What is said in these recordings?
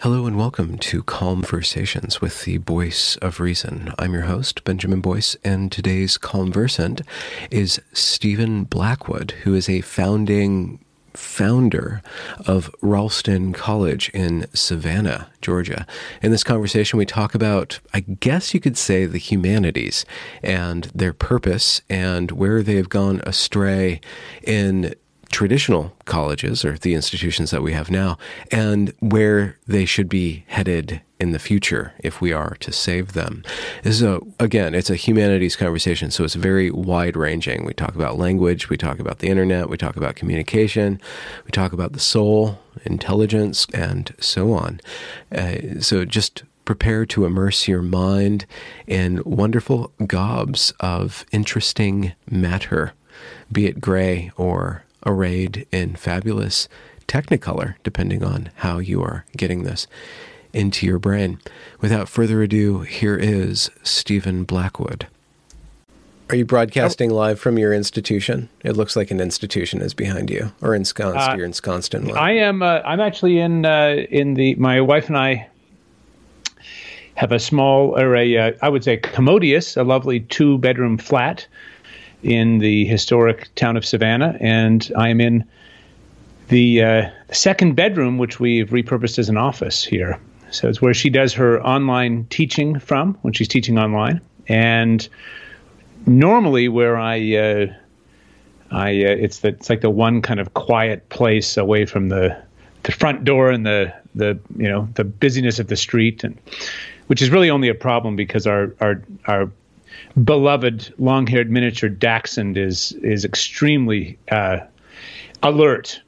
Hello and welcome to Calm Versations with the Voice of Reason. I'm your host, Benjamin Boyce, and today's conversant is Stephen Blackwood, who is a founder of Ralston College in Savannah, Georgia. In this conversation, we talk about, I guess you could say, the humanities and their purpose and where they've gone astray in traditional colleges or the institutions that we have now, and where they should be headed in the future if we are to save them. Again, it's a humanities conversation, so it's very wide-ranging. We talk about language, we talk about the internet, we talk about communication, we talk about the soul, intelligence, and so on. So just prepare to immerse your mind in wonderful gobs of interesting matter, be it gray or arrayed in fabulous technicolor, depending on how you are getting this into your brain. Without further ado, here is Stephen Blackwood. Are you broadcasting live from your institution? It looks like an institution is behind you, or ensconced. You're ensconced in one. I am. I'm actually in the. My wife and I have a small, or I would say, commodious, a lovely two-bedroom flat in the historic town of Savannah, and I'm in the second bedroom, which we've repurposed as an office here. So it's where she does her online teaching from, when she's teaching online, and normally where it's like the one kind of quiet place away from the front door and the busyness of the street, and which is really only a problem because our beloved long-haired miniature dachshund is extremely alert,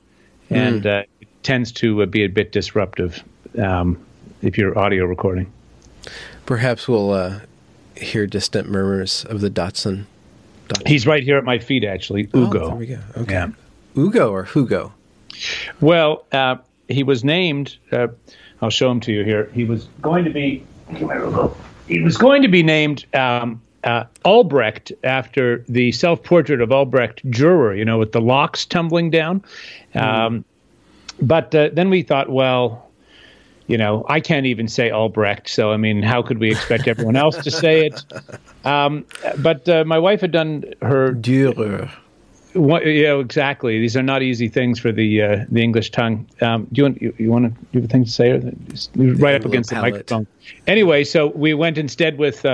and it tends to be a bit disruptive if you're audio recording. Perhaps we'll hear distant murmurs of the dachshund. He's right here at my feet, actually. Ugo. Oh, there we go. Okay. Yeah. Ugo or Hugo? Well, he was named. I'll show him to you here. He was going to be named Albrecht, after the self-portrait of Albrecht Dürer, with the locks tumbling down. But then we thought, well, I can't even say Albrecht, so, I mean, how could we expect everyone else to say it? But my wife had done her... Dürer. Exactly. These are not easy things for the English tongue. Do you have a thing to say? Right up against the microphone. Anyway, so we went instead with...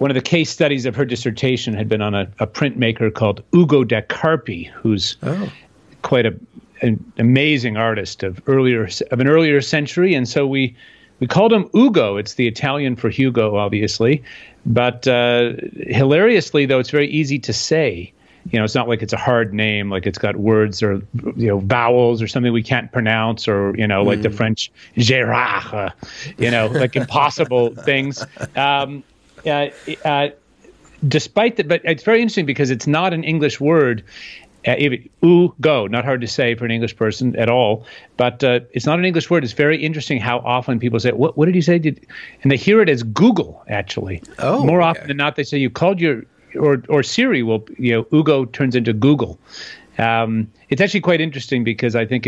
one of the case studies of her dissertation had been on a printmaker called Ugo da Carpi, who's quite an amazing artist of an earlier century, and so we called him Ugo. It's the Italian for Hugo, obviously, but hilariously, though, it's very easy to say. It's not like it's a hard name, like it's got words or vowels or something we can't pronounce, or like the French Gérard, like impossible things. Despite that, but it's very interesting because it's not an English word. Ugo, not hard to say for an English person at all, but it's not an English word. It's very interesting how often people say, "What did you say?" And they hear it as Google, actually. Oh, more often than not, they say you called your. Or Siri will, Ugo turns into Google. It's actually quite interesting because I think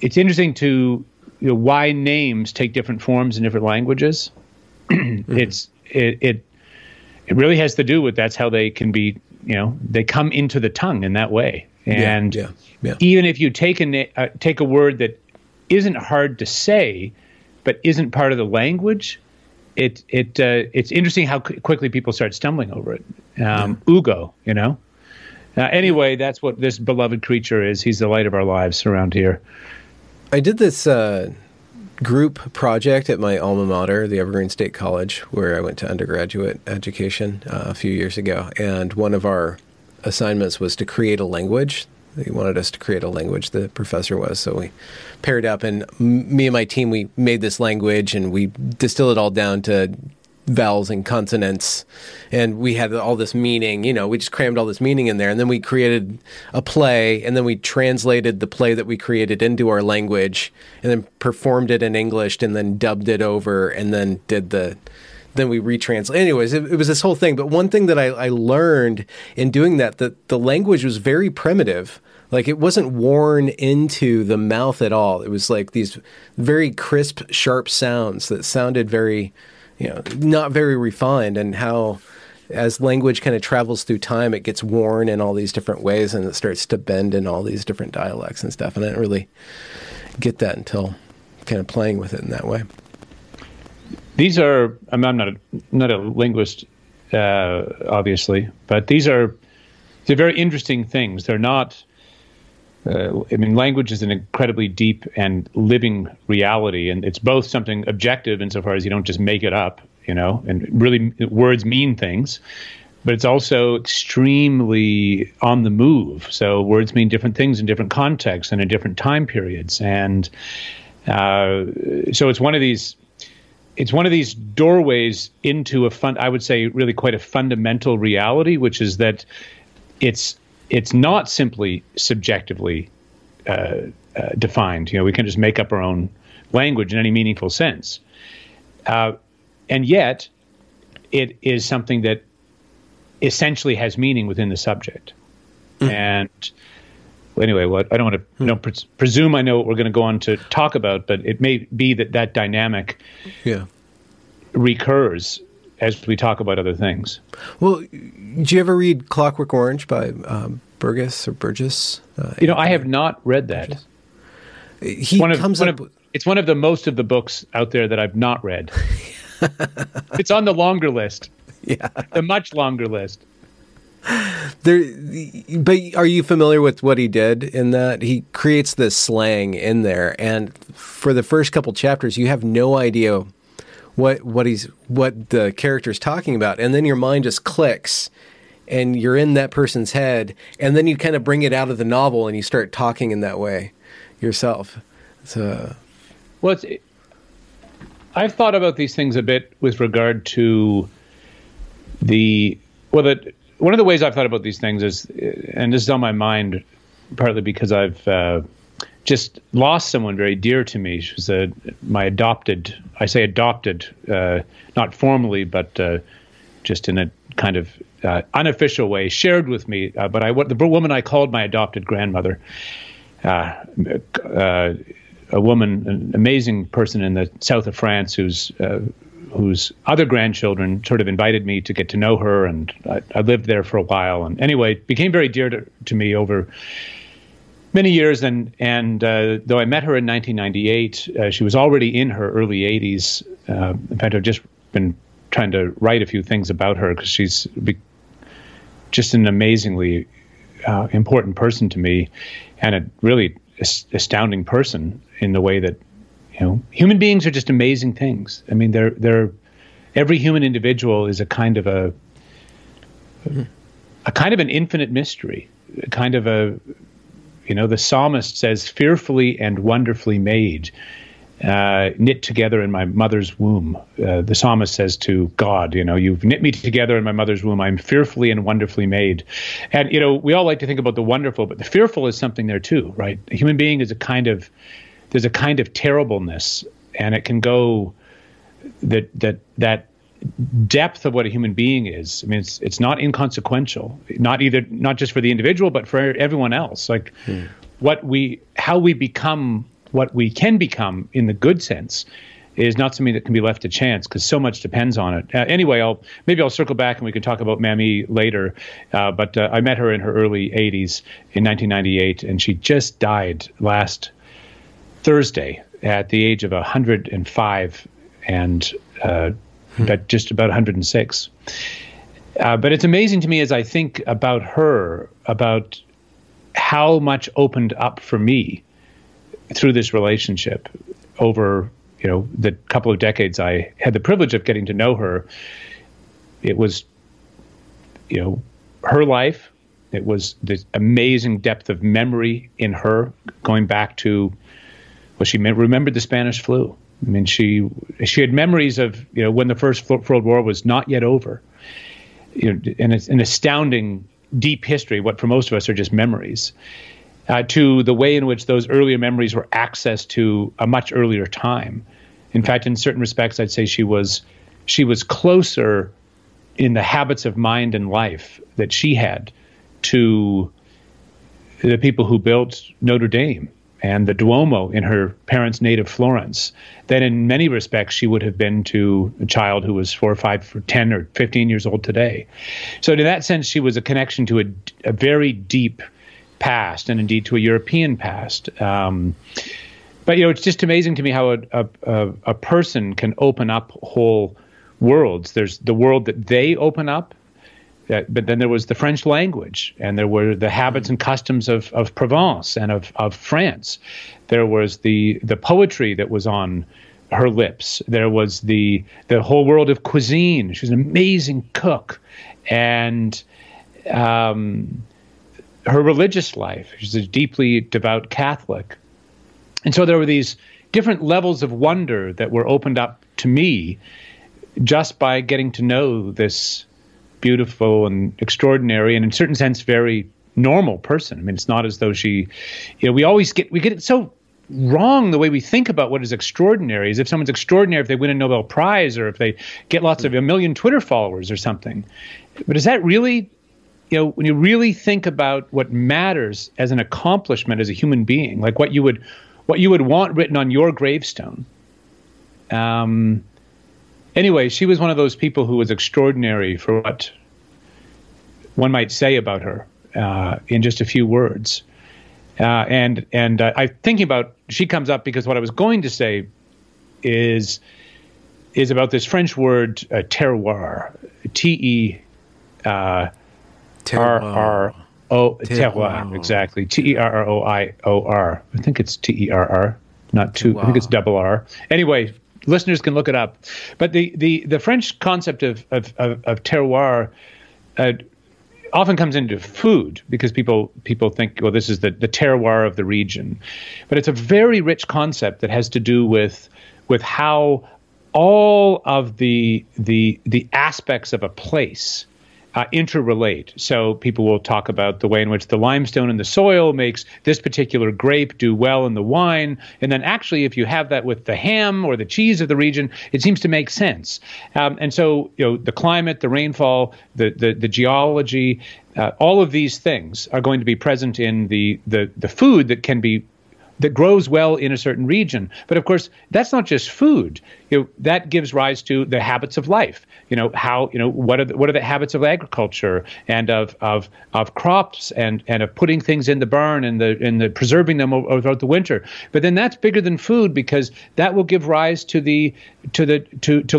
it's interesting to, why names take different forms in different languages. It really has to do with that's how they can be, they come into the tongue in that way. And even if you take a word that isn't hard to say, but isn't part of the language, it's interesting how quickly people start stumbling over it. Ugo, anyway, that's what this beloved creature is. He's the light of our lives around here. I did this group project at my alma mater, the Evergreen State College, where I went to undergraduate education a few years ago. And one of our assignments was to create a language He wanted us to create a language, the professor was. So we paired up, and me and my team, we made this language, and we distilled it all down to vowels and consonants, and we had all this meaning, you know, we just crammed all this meaning in there, and then we created a play, and then we translated the play that we created into our language, and then performed it in English, and then dubbed it over, and then did the... Then we retranslate. Anyways, it was this whole thing. But one thing that I learned in doing that the language was very primitive. Like, it wasn't worn into the mouth at all. It was like these very crisp, sharp sounds that sounded very, you know, not very refined. And how, as language kind of travels through time, it gets worn in all these different ways, and it starts to bend in all these different dialects and stuff. And I didn't really get that until kind of playing with it in that way. These are, I mean, I'm not a linguist, obviously, but they're very interesting things. They're not, I mean, language is an incredibly deep and living reality, and it's both something objective insofar as you don't just make it up, you know, and really words mean things, but it's also extremely on the move. So words mean different things in different contexts and in different time periods. And so it's one of these... It's one of these doorways into I would say, really quite a fundamental reality, which is that it's not simply subjectively defined. You know, we can just make up our own language in any meaningful sense, and yet it is something that essentially has meaning within the subject. Mm. And anyway, I don't want to presume I know what we're going to go on to talk about, but it may be that dynamic recurs as we talk about other things. Well, do you ever read Clockwork Orange by Burgess? You know, I have not read that. Burgess? It's one of the most of the books out there that I've not read. It's on the longer list. Yeah, the much longer list. But are you familiar with what he did in that? He creates this slang in there, and for the first couple chapters, you have no idea what the character's talking about, and then your mind just clicks, and you're in that person's head, and then you kind of bring it out of the novel, and you start talking in that way yourself. So, I've thought about these things a bit with regard to one of the ways I've thought about these things is, and this is on my mind partly because I've just lost someone very dear to me. She's my adopted, I say adopted, not formally, but just in a kind of unofficial way, shared with me. But the woman I called my adopted grandmother, a woman, an amazing person in the south of France whose other grandchildren sort of invited me to get to know her, and I lived there for a while. And anyway, became very dear to me over many years. And though I met her in 1998, she was already in her early 80s. In fact, I've just been trying to write a few things about her because she's just an amazingly important person to me, and a really astounding person in the way that, you know, human beings are just amazing things. I mean, every human individual is a kind of an infinite mystery, the psalmist says, fearfully and wonderfully made, knit together in my mother's womb. The psalmist says to God, you know, you've knit me together in my mother's womb. I'm fearfully and wonderfully made. And, you know, we all like to think about the wonderful, but the fearful is something there too, right? A human being is there's a kind of terribleness, and it can go that depth of what a human being is. I mean, it's not inconsequential, not just for the individual, but for everyone else. Like how we become, what we can become in the good sense, is not something that can be left to chance, because so much depends on it. Anyway, maybe I'll circle back and we can talk about Mamie later. But I met her in her early 80s in 1998, and she just died last Thursday at the age of 105 and just about 106. But it's amazing to me as I think about her, about how much opened up for me through this relationship over, you know, the couple of decades I had the privilege of getting to know her. It was, you know, her life, It was this amazing depth of memory in her, going back to, well, she remembered the Spanish flu. I mean, she had memories of, you know, when the First World War was not yet over. You know, and it's an astounding, deep history, what for most of us are just memories, to the way in which those earlier memories were accessed to a much earlier time. In fact, in certain respects, I'd say she was closer in the habits of mind and life that she had to the people who built Notre Dame and the Duomo in her parents' native Florence, that in many respects she would have been to a child who was 4 or 5 or 10 or 15 years old today. So in that sense, she was a connection to a very deep past, and indeed to a European past. But, you know, it's just amazing to me how a person can open up whole worlds. There's the world that they open up, but then there was the French language, and there were the habits and customs of Provence and of France. There was the poetry that was on her lips. There was the whole world of cuisine. She was an amazing cook. And her religious life, she's a deeply devout Catholic. And so there were these different levels of wonder that were opened up to me just by getting to know this beautiful and extraordinary, and in a certain sense, very normal person. I mean, it's not as though she, you know, we get it so wrong the way we think about what is extraordinary, as if someone's extraordinary if they win a Nobel Prize or if they get lots of a million Twitter followers or something. But is that really, you know, when you really think about what matters as an accomplishment as a human being, like what you would want written on your gravestone. Anyway, she was one of those people who was extraordinary for what one might say about her in just a few words. And I'm thinking about, she comes up because what I was going to say is about this French word terroir, terroir, exactly, terroir. I think it's terr, not two. Wow. I think it's double R. Anyway, listeners can look it up. But the French concept of terroir often comes into food because people think, well, this is the terroir of the region. But it's a very rich concept that has to do with how all of the aspects of a place interrelate. So people will talk about the way in which the limestone in the soil makes this particular grape do well in the wine. And then actually, if you have that with the ham or the cheese of the region, it seems to make sense. And so, you know, the climate, the rainfall, the geology, all of these things are going to be present in the food that grows well in a certain region. But of course, that's not just food. You know, that gives rise to the habits of life. You know, how, you know, what are the habits of agriculture and of crops and of putting things in the barn and the preserving them throughout the winter. But then that's bigger than food because that will give rise to the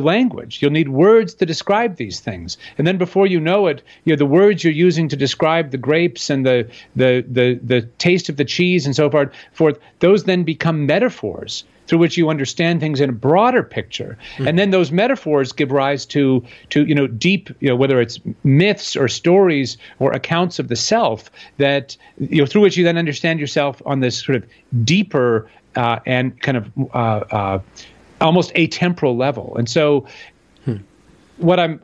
language. You'll need words to describe these things. And then before you know it, you know, the words you're using to describe the grapes and the taste of the cheese and so forth, those then become metaphors through which you understand things in a broader picture. Mm-hmm. And then those metaphors give rise to, you know, deep, you know, whether it's myths or stories or accounts of the self that, you know, through which you then understand yourself on this sort of deeper and kind of almost atemporal level. And so what I'm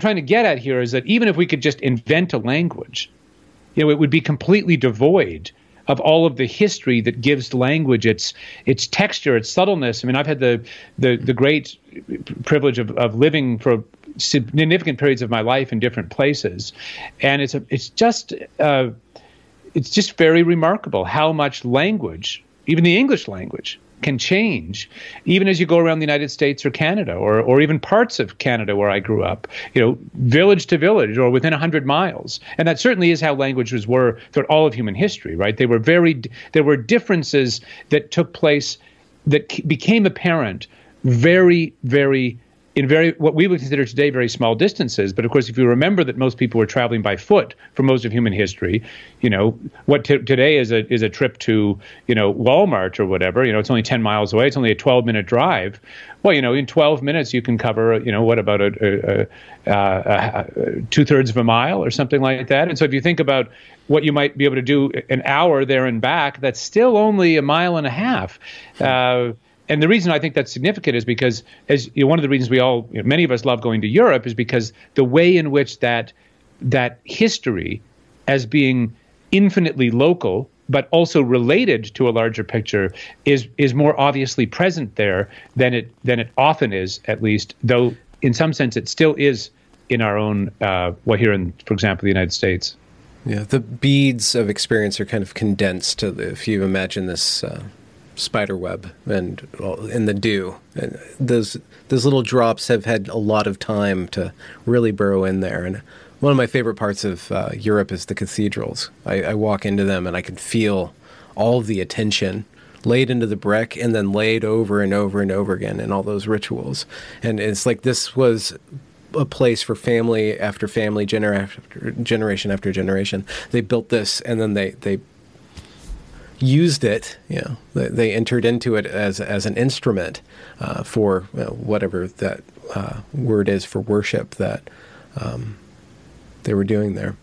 trying to get at here is that even if we could just invent a language, you know, it would be completely devoid of all of the history that gives language its texture, its subtleness. I mean, I've had the great privilege of living for significant periods of my life in different places, and it's just very remarkable how much language, even the English language, can change, even as you go around the United States or Canada, or even parts of Canada where I grew up, you know, village to village or within 100 miles. And that certainly is how languages were throughout all of human history, right? There were differences that took place that became apparent very, very in very what we would consider today very small distances. But of course, if you remember that most people were traveling by foot for most of human history, you know, what today is a trip to, you know, Walmart or whatever, you know, it's only 10 miles away. It's only a 12-minute drive. Well, you know, in 12 minutes, you can cover, you know, what about a 2/3 of a mile or something like that. And so if you think about what you might be able to do an hour there and back, that's still only a mile and a half. And the reason I think that's significant is because, as you know, one of the reasons we all, you know, many of us love going to Europe is because the way in which that history, as being infinitely local but also related to a larger picture, is more obviously present there than it often is, at least, though in some sense it still is in our own well, here in, for example, the United States. Yeah, the beads of experience are kind of condensed to if you imagine this spider web and in the dew, and those little drops have had a lot of time to really burrow in there. And one of my favorite parts of Europe is the cathedrals. I walk into them and I can feel all of the attention laid into the brick and then laid over and over and over again in all those rituals. And it's like this was a place for family after family, generation after generation. They built this and then they used it, you know, they entered into it as an instrument for, you know, whatever that word is for worship that they were doing there.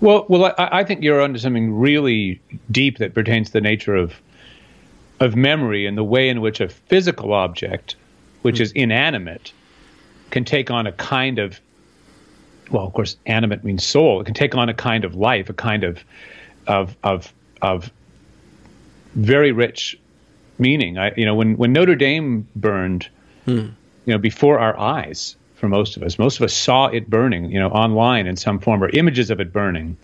Well, I think you're onto something really deep that pertains to the nature of memory and the way in which a physical object, which is inanimate, can take on a kind of, well, of course, animate means soul. It can take on a kind of life, a kind of very rich meaning. You know, when Notre Dame burned, you know, before our eyes for most of us saw it burning, you know, online in some form or images of it burning.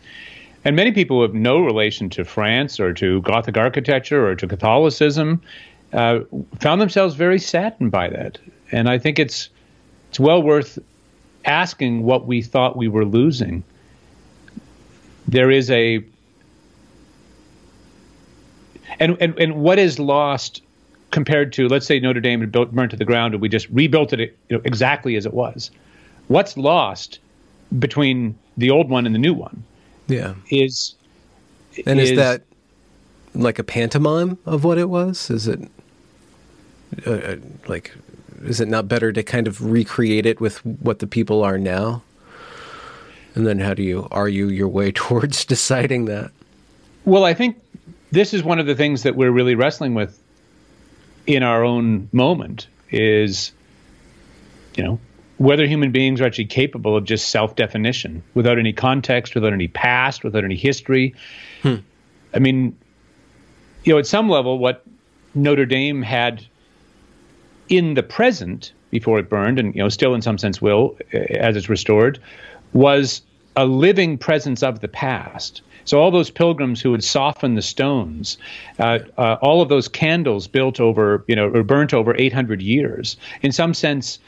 And many people have no relation to France or to Gothic architecture or to Catholicism found themselves very saddened by that. And I think it's well worth asking what we thought we were losing. There is a and what is lost compared to, let's say, Notre Dame had burnt to the ground and we just rebuilt it, you know, exactly as it was. What's lost between the old one and the new one? Yeah. Is that like a pantomime of what it was? Is it like? Is it not better to kind of recreate it with what the people are now? And then how do you argue your way towards deciding that? Well, I think this is one of the things that we're really wrestling with in our own moment is, you know, whether human beings are actually capable of just self-definition without any context, without any past, without any history. I mean, you know, at some level, what Notre Dame had in the present, before it burned, and, you know, still in some sense will, as it's restored, was a living presence of the past. So all those pilgrims who would soften the stones, all of those candles built over, you know, or burnt over 800 years, in some sense,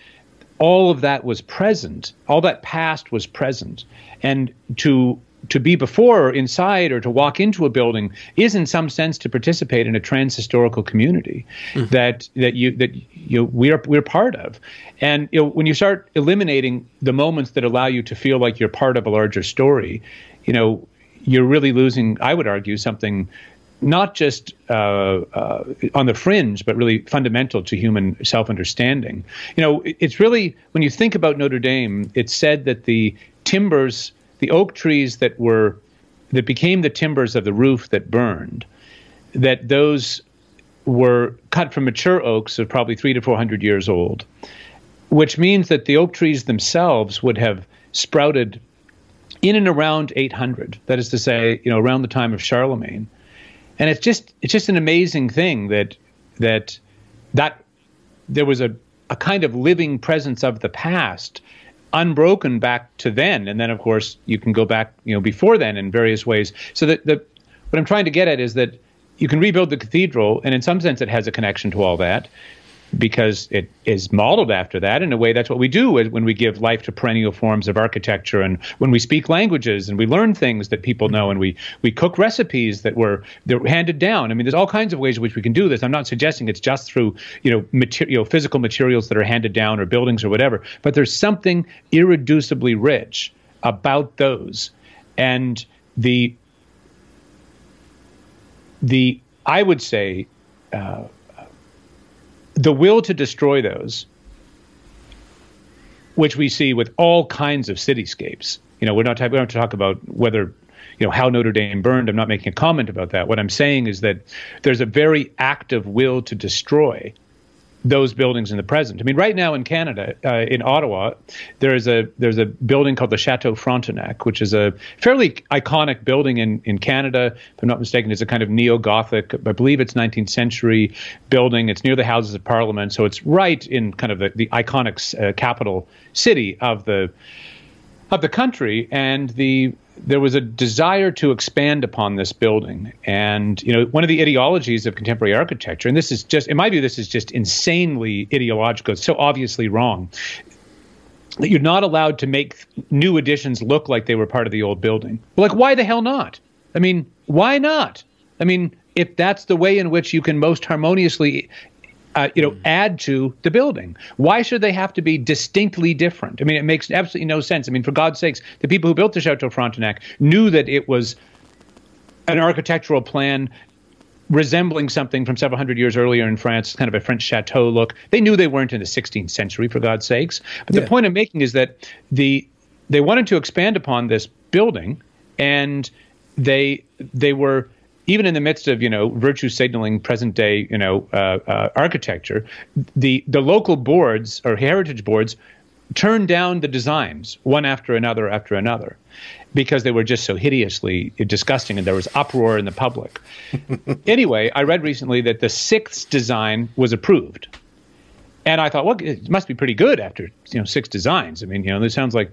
all of that was present. All that past was present. And to be before or inside or to walk into a building is in some sense to participate in a trans-historical community that we're part of. And, you know, when you start eliminating the moments that allow you to feel like you're part of a larger story, you know, you're really losing, I would argue, something not just on the fringe, but really fundamental to human self-understanding. You know, it's really, when you think about Notre Dame, it's said that the oak trees that became the timbers of the roof that burned, that those were cut from mature oaks of probably 300 to 400 years old, which means that the oak trees themselves would have sprouted in and around 800. That is to say, you know, around the time of Charlemagne. And it's just an amazing thing that there was a kind of living presence of the past, unbroken back to then. And then, of course, you can go back, you know, before then in various ways. So that what I'm trying to get at is that you can rebuild the cathedral, and in some sense it has a connection to all that. because it is modeled after that. In a way, that's what we do when we give life to perennial forms of architecture, and when we speak languages and we learn things that people know, and we cook recipes that were handed down. I mean, there's all kinds of ways in which we can do this. I'm not suggesting it's just through, physical materials that are handed down or buildings or whatever, but there's something irreducibly rich about those. And I would say, the will to destroy those, which we see with all kinds of cityscapes. We don't have to talk about whether, how Notre Dame burned. I'm not making a comment about that. What I'm saying is that there's a very active will to destroy those buildings in the present. I mean, right now in Canada, in Ottawa, there's a building called the Chateau Frontenac, which is a fairly iconic building in Canada. If I'm not mistaken, it's a kind of neo-Gothic, I believe it's 19th century building. It's near the Houses of Parliament, so it's right in kind of the iconic capital city of the country. And there was a desire to expand upon this building. And, one of the ideologies of contemporary architecture, and this is just, in my view, this is just insanely ideological. It's so obviously wrong that you're not allowed to make new additions look like they were part of the old building. Like, why the hell not? I mean, why not? I mean, if that's the way in which you can most harmoniously add to the building. Why should they have to be distinctly different? I mean, it makes absolutely no sense. I mean, for God's sakes, the people who built the Chateau Frontenac knew that it was an architectural plan resembling something from several hundred years earlier in France, kind of a French chateau look. They knew they weren't in the 16th century, for God's sakes. But the point I'm making is that they wanted to expand upon this building, and they were, even in the midst of, virtue signaling present day, architecture, the local boards or heritage boards turned down the designs one after another, because they were just so hideously disgusting, and there was uproar in the public. Anyway, I read recently that the 6th design was approved. And I thought, well, it must be pretty good after, 6 designs. I mean, this sounds like,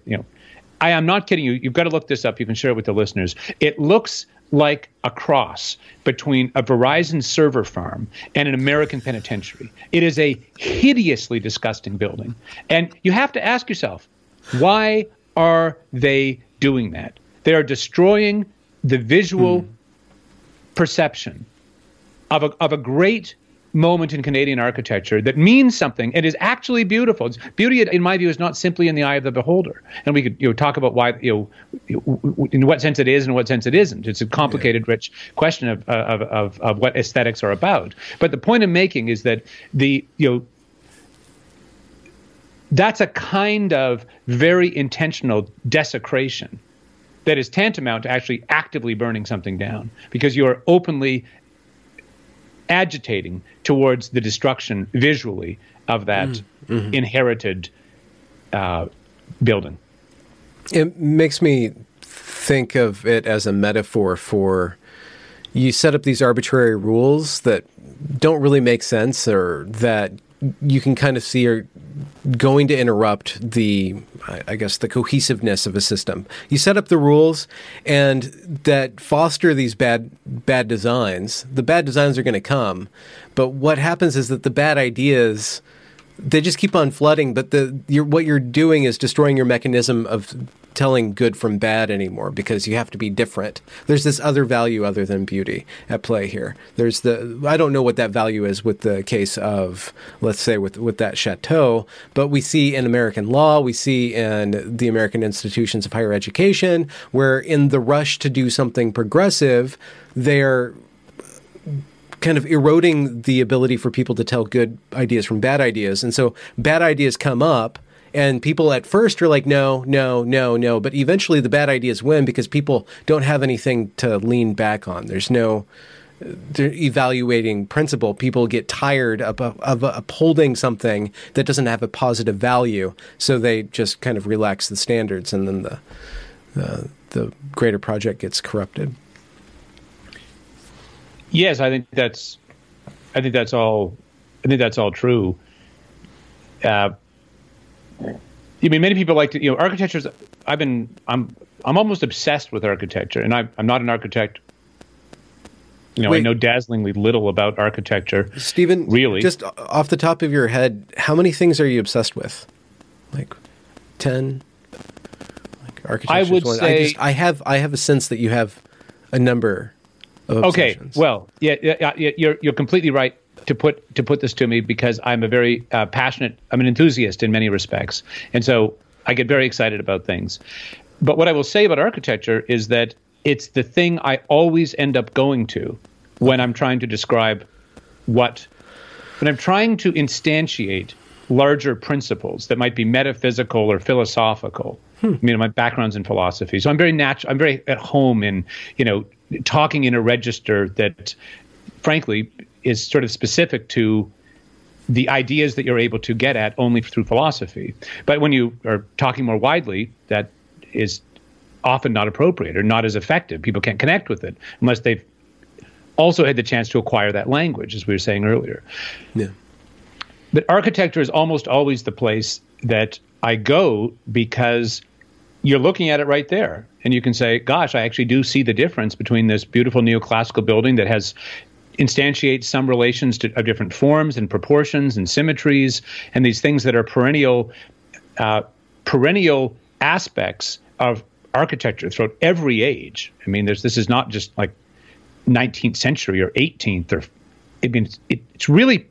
I am not kidding you. You've got to look this up. You can share it with the listeners. It looks like a cross between a Verizon server farm and an American penitentiary. It is a hideously disgusting building. And you have to ask yourself, why are they doing that? They are destroying the visual perception of a great moment in Canadian architecture that means something and is actually beautiful. Beauty, in my view, is not simply in the eye of the beholder. And we could talk about why, in what sense it is and what sense it isn't. It's a complicated, rich question of what aesthetics are about. But the point I'm making is that that's a kind of very intentional desecration that is tantamount to actually actively burning something down, because you are openly agitating towards the destruction visually of that inherited building. It makes me think of it as a metaphor for, you set up these arbitrary rules that don't really make sense, or that you can kind of see are going to interrupt the cohesiveness of a system. You set up the rules, and that foster these bad designs. The bad designs are going to come, but what happens is that the bad ideas, they just keep on flooding. But what you're doing is destroying your mechanism of telling good from bad anymore, because you have to be different. There's this other value other than beauty at play here. There's I don't know what that value is with the case of, let's say, with that chateau, but we see in American law, we see in the American institutions of higher education, where in the rush to do something progressive, they're kind of eroding the ability for people to tell good ideas from bad ideas. And so bad ideas come up, and people at first are like, no, no, no, no. But eventually the bad ideas win, because people don't have anything to lean back on. There's no evaluating principle. People get tired of upholding something that doesn't have a positive value. So they just kind of relax the standards, and then the greater project gets corrupted. Yes, I think that's all true. I mean, many people like to, architecture's, I'm almost obsessed with architecture, and I'm not an architect. I know dazzlingly little about architecture. Stephen, really, just off the top of your head, how many things are you obsessed with? Like 10? Like architecture. I would say I have a sense that you have a number of obsessions. Okay, well, yeah, you're completely right to put this to me, because I'm a very passionate. I'm an enthusiast in many respects, and so I get very excited about things. But what I will say about architecture is that it's the thing I always end up going to when I'm trying to describe when I'm trying to instantiate larger principles that might be metaphysical or philosophical. My background's in philosophy, so I'm very natural. I'm very at home in, talking in a register that, frankly, is sort of specific to the ideas that you're able to get at only through philosophy. But when you are talking more widely, that is often not appropriate or not as effective. People can't connect with it unless they've also had the chance to acquire that language, as we were saying earlier. Yeah. But architecture is almost always the place that I go, because you're looking at it right there. And you can say, gosh, I actually do see the difference between this beautiful neoclassical building that has instantiates some relations of different forms and proportions and symmetries, and these things that are perennial aspects of architecture throughout every age. I mean, this is not just like 19th century or 18th. It's really,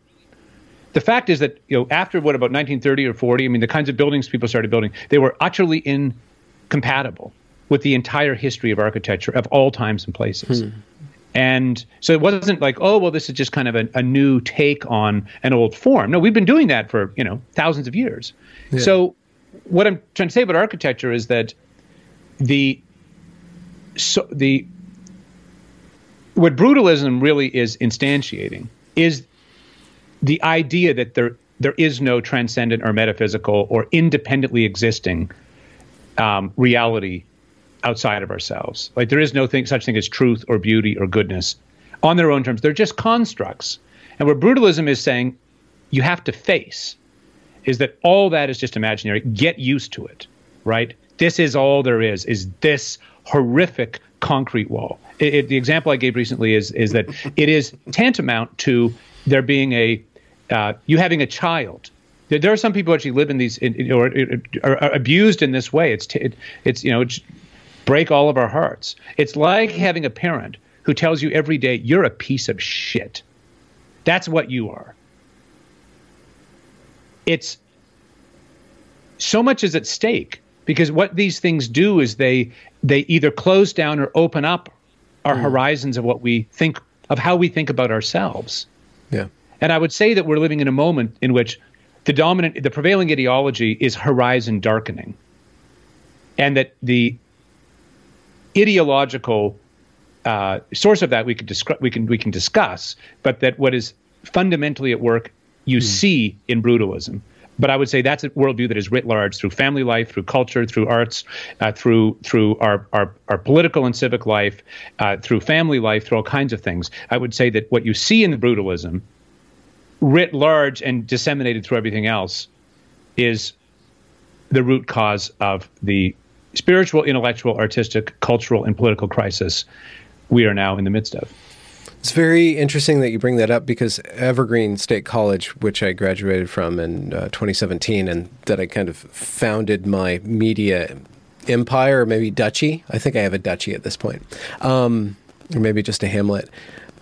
the fact is that, after about 1930 or 40, the kinds of buildings people started building, they were utterly incompatible with the entire history of architecture of all times and places. And so it wasn't like, this is just kind of a new take on an old form. No, we've been doing that for, thousands of years. Yeah. So what I'm trying to say about architecture is that what brutalism really is instantiating is the idea that there is no transcendent or metaphysical or independently existing reality outside of ourselves. Like, there is no such thing as truth or beauty or goodness on their own terms. They're just constructs. And where brutalism is saying you have to face is that all that is just imaginary. Get used to it, right? This is all there is this horrific concrete wall. The example I gave recently is that it is tantamount to there being you having a child. There are some people who actually live in these, or are abused in this way. It's break all of our hearts. It's like having a parent who tells you every day, you're a piece of shit. That's what you are. It's so much is at stake, because what these things do is they either close down or open up our horizons of what we think, of how we think about ourselves. Yeah. And I would say that we're living in a moment in which the prevailing ideology is horizon darkening, and that the ideological source of that we can discuss, but that what is fundamentally at work you see in brutalism. But I would say that's a worldview that is writ large through family life, through culture, through arts, through our political and civic life, through family life, through all kinds of things. I would say that what you see in the brutalism, writ large and disseminated through everything else, is the root cause of the spiritual, intellectual, artistic, cultural, and political crisis we are now in the midst of. It's very interesting that you bring that up, because Evergreen State College, which I graduated from in 2017, and that I kind of founded my media empire, or maybe duchy. I think I have a duchy at this point, or maybe just a hamlet.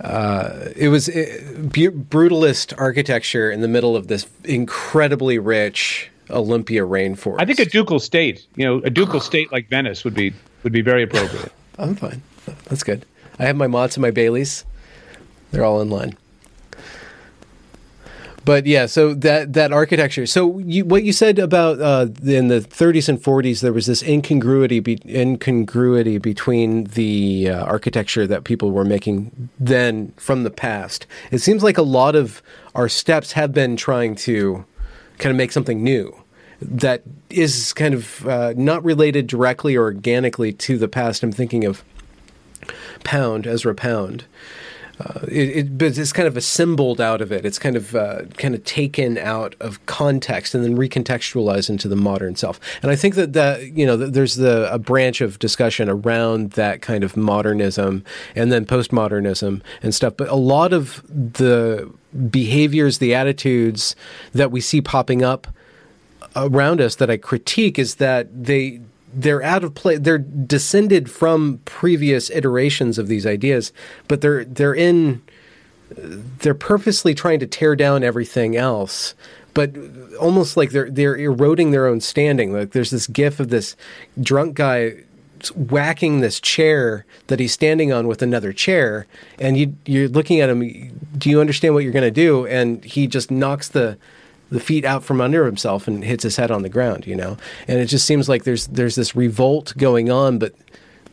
It was brutalist architecture in the middle of this incredibly rich Olympia rainforest. I think a ducal state, a ducal state like Venice would be very appropriate. I'm fine. That's good. I have my Mott's and my Baileys. They're all in line. But yeah, so that architecture. So what you said about in the 30s and 40s, there was this incongruity between the architecture that people were making then from the past. It seems like a lot of our steps have been trying to kind of make something new that is kind of not related directly or organically to the past. I'm thinking of Ezra Pound, But it's kind of assembled out of it. It's kind of taken out of context and then recontextualized into the modern self. And I think there's a branch of discussion around that kind of modernism and then postmodernism and stuff. But a lot of the behaviors, the attitudes that we see popping up around us that I critique is that they're out of place. They're descended from previous iterations of these ideas, but they're purposely trying to tear down everything else. But almost like they're eroding their own standing. Like there's this gif of this drunk guy whacking this chair that he's standing on with another chair, and you're looking at him. Do you understand what you're going to do? And he just knocks the feet out from under himself and hits his head on the ground, and it just seems like there's this revolt going on, but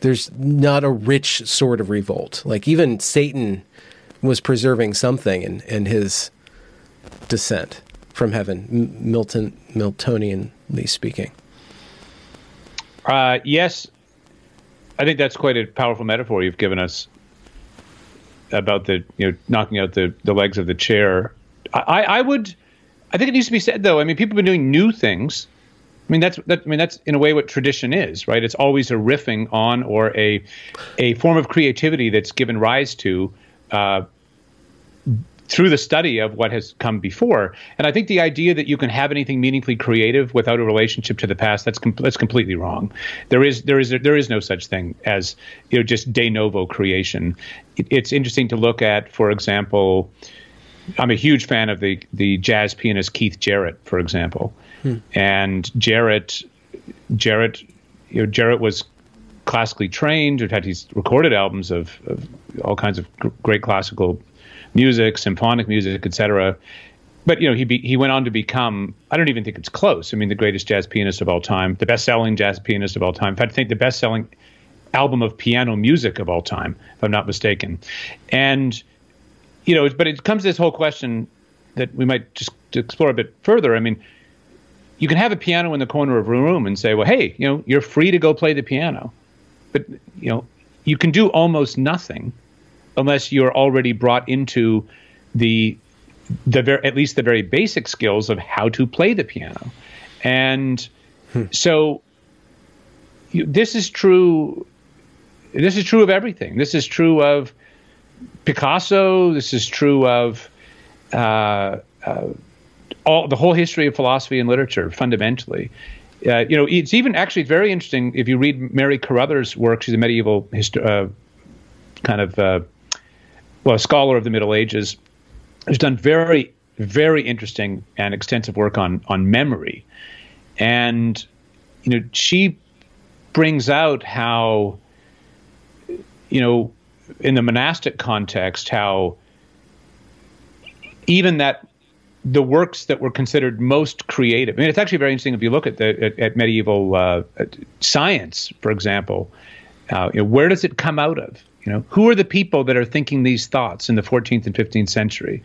there's not a rich sort of revolt. Like even Satan was preserving something in his descent from heaven, Miltonianly speaking. Yes. I think that's quite a powerful metaphor you've given us about the, knocking out the legs of the chair. I think it needs to be said, though. I mean, people have been doing new things. I mean, that's in a way what tradition is, right? It's always a riffing on or a form of creativity that's given rise to through the study of what has come before. And I think the idea that you can have anything meaningfully creative without a relationship to the past, that's completely wrong. There is no such thing as just de novo creation. It's interesting to look at, for example. I'm a huge fan of the jazz pianist Keith Jarrett, for example. And Jarrett was classically trained. In fact, he's recorded albums of all kinds of great classical music, symphonic music, etc. But he went on to become, I don't even think it's close. I mean, the greatest jazz pianist of all time, the best-selling jazz pianist of all time. In fact, I think the best-selling album of piano music of all time, if I'm not mistaken. And but it comes to this whole question that we might just explore a bit further. I mean, you can have a piano in the corner of a room and say, well, hey, you're free to go play the piano. But, you can do almost nothing unless you're already brought into at least the very basic skills of how to play the piano. And so this is true. This is true of everything. This is true of Picasso. This is true of the whole history of philosophy and literature, fundamentally. It's even actually very interesting if you read Mary Carruthers' work. She's a medieval scholar of the Middle Ages, who's done very, very interesting and extensive work on memory. And she brings out how in the monastic context, how even the works that were considered most creative. I mean, it's actually very interesting if you look at medieval science, for example. Where does it come out of? Who are the people that are thinking these thoughts in the 14th and 15th century?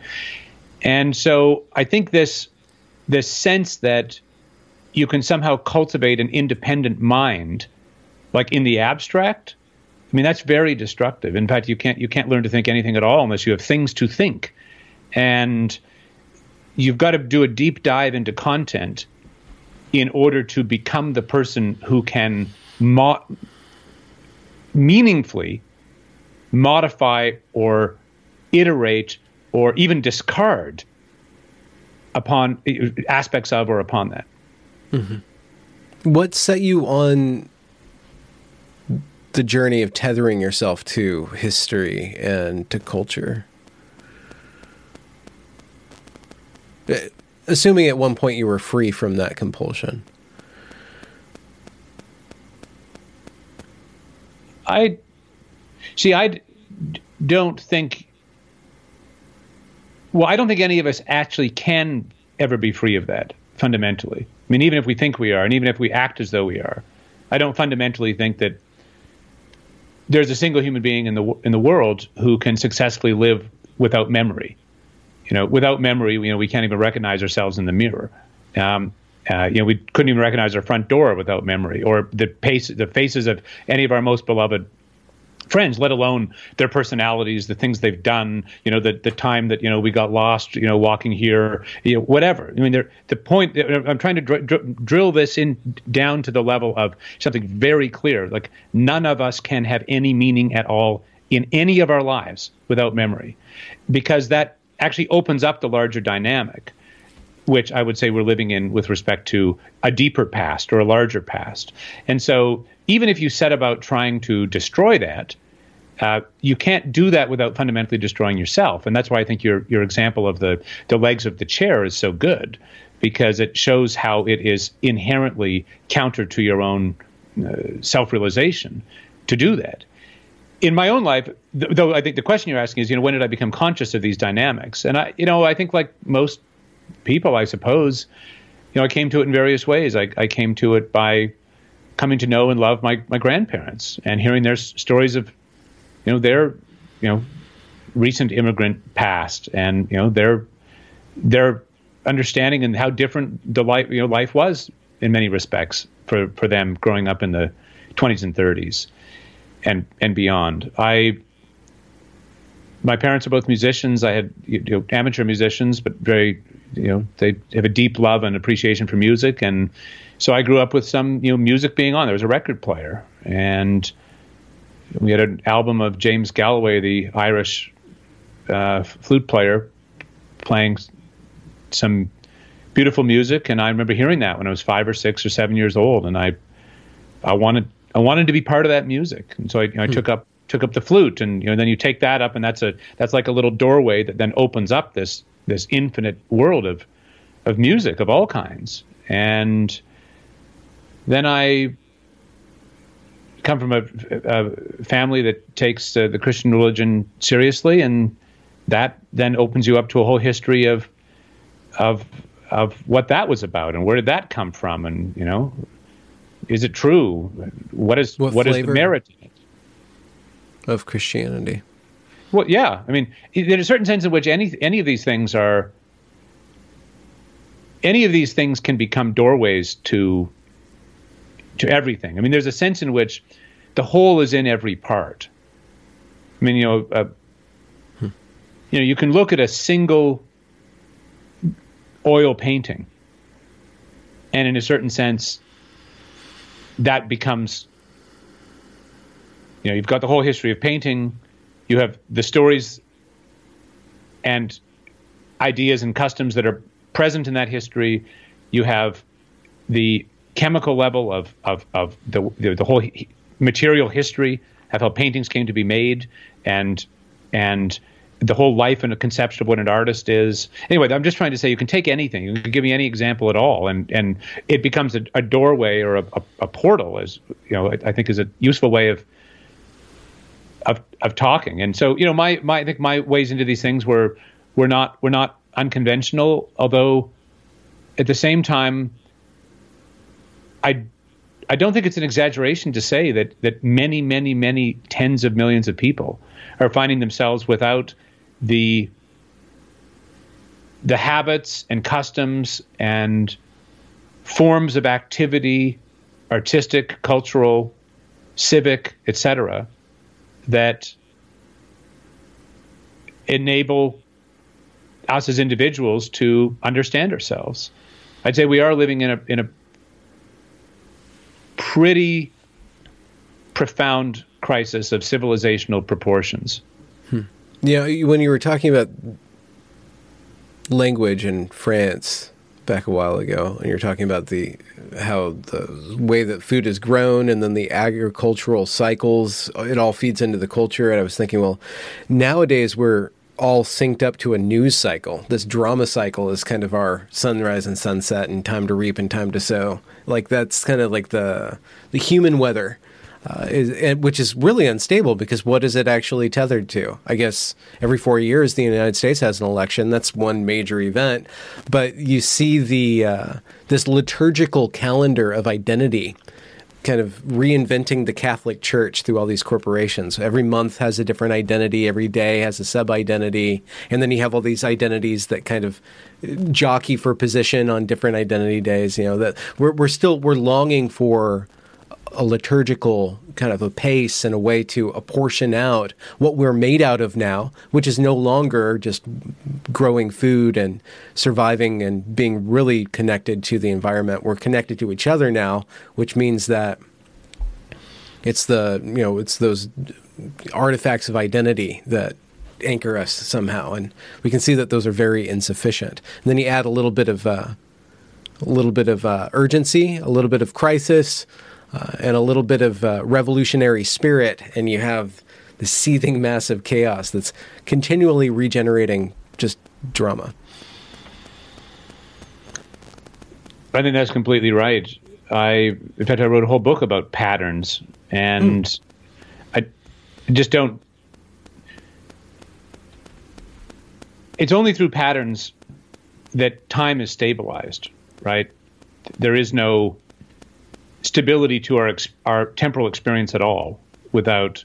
And so, I think this sense that you can somehow cultivate an independent mind, like in the abstract. I mean, that's very destructive. In fact, you can't learn to think anything at all unless you have things to think. And you've got to do a deep dive into content in order to become the person who can meaningfully modify or iterate or even discard upon aspects of or upon that. Mm-hmm. What set you on the journey of tethering yourself to history and to culture? Assuming at one point you were free from that compulsion. I don't think any of us actually can ever be free of that, fundamentally. I mean, even if we think we are, and even if we act as though we are, I don't fundamentally think that there's a single human being in the world who can successfully live without memory. Without memory, we can't even recognize ourselves in the mirror. We couldn't even recognize our front door without memory, or the faces of any of our most beloved friends, let alone their personalities, the things they've done, you know, the time that, you know, we got lost, you know, walking here, you know, whatever. I mean, the point, I'm trying to drill this in down to the level of something very clear, like none of us can have any meaning at all in any of our lives without memory, because that actually opens up the larger dynamic, which I would say we're living in with respect to a deeper past or a larger past. And so even if you set about trying to destroy that, you can't do that without fundamentally destroying yourself. And that's why I think your example of the legs of the chair is so good, because it shows how it is inherently counter to your own self-realization to do that. In my own life, though, I think the question you're asking is, you know, when did I become conscious of these dynamics? And I, you know, I think like most people, I suppose, you know, I came to it in various ways. I came to it by coming to know and love my grandparents and hearing their stories of, you know, their, you know, recent immigrant past and, you know, their understanding and how different the life, you know, life was in many respects for them growing up in the 20s and 30s and beyond. My parents are both musicians. I had, you know, amateur musicians, but very, you know, they have a deep love and appreciation for music. And so I grew up with some, you know, music being on. There was a record player. And we had an album of James Galway, the Irish flute player, playing some beautiful music. And I remember hearing that when I was 5 or 6 or 7 years old. And I wanted to be part of that music. And so I took up the flute, and you know, then you take that up, and that's like a little doorway that then opens up this infinite world of music of all kinds. And then I come from a family that takes the Christian religion seriously, and that then opens you up to a whole history of what that was about, and where did that come from, and you know, is it true? What is the merit in it? Of Christianity. Well, yeah. I mean, in a certain sense in which any of these things can become doorways to everything. I mean, there's a sense in which the whole is in every part. I mean, you know, you know, you can look at a single oil painting, and in a certain sense, that becomes, you know, you've got the whole history of painting, you have the stories and ideas and customs that are present in that history, you have the chemical level of the whole material history of how paintings came to be made and the whole life and a conception of what an artist is. Anyway, I'm just trying to say you can take anything, you can give me any example at all, and it becomes a doorway or a portal, as you know, I think is a useful way of talking. And so, you know, my I think my ways into these things were not unconventional, although at the same time I don't think it's an exaggeration to say that many tens of millions of people are finding themselves without the habits and customs and forms of activity, artistic, cultural, civic, etc., that enable us as individuals to understand ourselves. I'd say we are living in a pretty profound crisis of civilizational proportions. Yeah, when you were talking about language in France back a while ago, and you're talking about how the way that food is grown and then the agricultural cycles, it all feeds into the culture. And I was thinking, well, nowadays we're all synced up to a news cycle. This drama cycle is kind of our sunrise and sunset and time to reap and time to sow. Like that's kind of like the human weather, which is really unstable, because what is it actually tethered to? I guess every 4 years the United States has an election. That's one major event. But you see this liturgical calendar of identity kind of reinventing the Catholic Church through all these corporations. Every month has a different identity. Every day has a sub-identity. And then you have all these identities that kind of jockey for position on different identity days. You know, that we're longing for a liturgical kind of a pace and a way to apportion out what we're made out of now, which is no longer just growing food and surviving and being really connected to the environment. We're connected to each other now, which means that it's the, you know, it's those artifacts of identity that anchor us somehow. And we can see that those are very insufficient. And then you add a little bit of urgency, a little bit of crisis, and a little bit of revolutionary spirit, and you have the seething mass of chaos that's continually regenerating just drama. I think that's completely right. In fact, I wrote a whole book about patterns, and I just don't... It's only through patterns that time is stabilized, right? There is no stability to our temporal experience at all without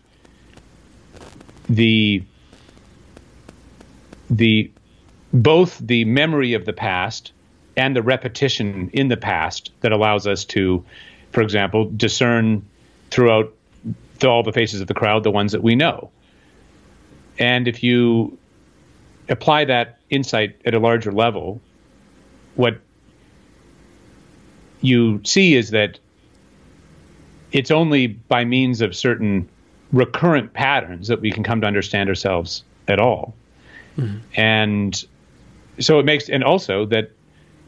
both the memory of the past and the repetition in the past that allows us to, for example, discern throughout all the faces of the crowd the ones that we know. And if you apply that insight at a larger level, what you see is that it's only by means of certain recurrent patterns that we can come to understand ourselves at all. Mm-hmm. And so also that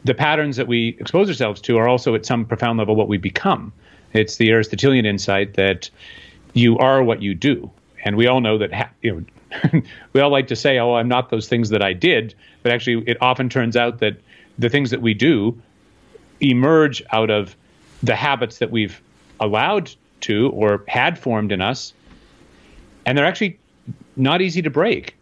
the patterns that we expose ourselves to are also at some profound level what we become. It's the Aristotelian insight that you are what you do. And we all know that, we all like to say, oh, I'm not those things that I did, but actually it often turns out that the things that we do emerge out of the habits that we've allowed to or had formed in us, and they're actually not easy to break.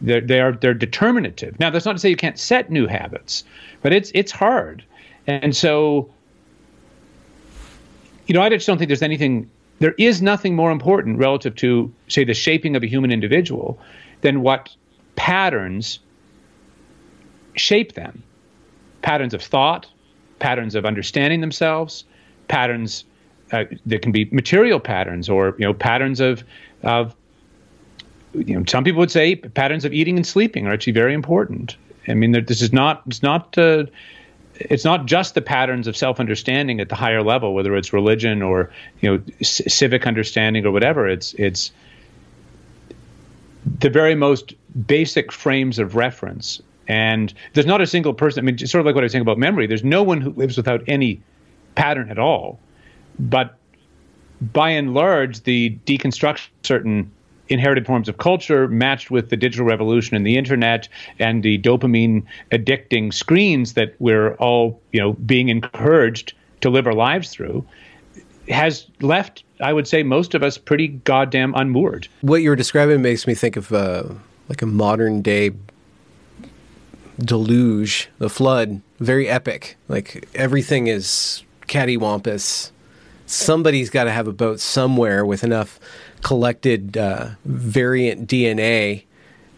They're determinative. Now, that's not to say you can't set new habits, but it's hard. And so, I just don't think there is nothing more important relative to, say, the shaping of a human individual than what patterns shape them. Patterns of thought, patterns of understanding themselves, patterns that can be material patterns, or patterns of some people would say patterns of eating and sleeping are actually very important. I mean, it's not just the patterns of self-understanding at the higher level, whether it's religion or civic understanding or whatever. It's the very most basic frames of reference. And there's not a single person, just sort of like what I was saying about memory, there's no one who lives without any pattern at all. But by and large, the deconstruction of certain inherited forms of culture matched with the digital revolution and the internet and the dopamine-addicting screens that we're all, being encouraged to live our lives through has left, I would say, most of us pretty goddamn unmoored. What you're describing makes me think of like a modern-day deluge, the flood, very epic. Like everything is cattywampus. Somebody's got to have a boat somewhere with enough collected variant DNA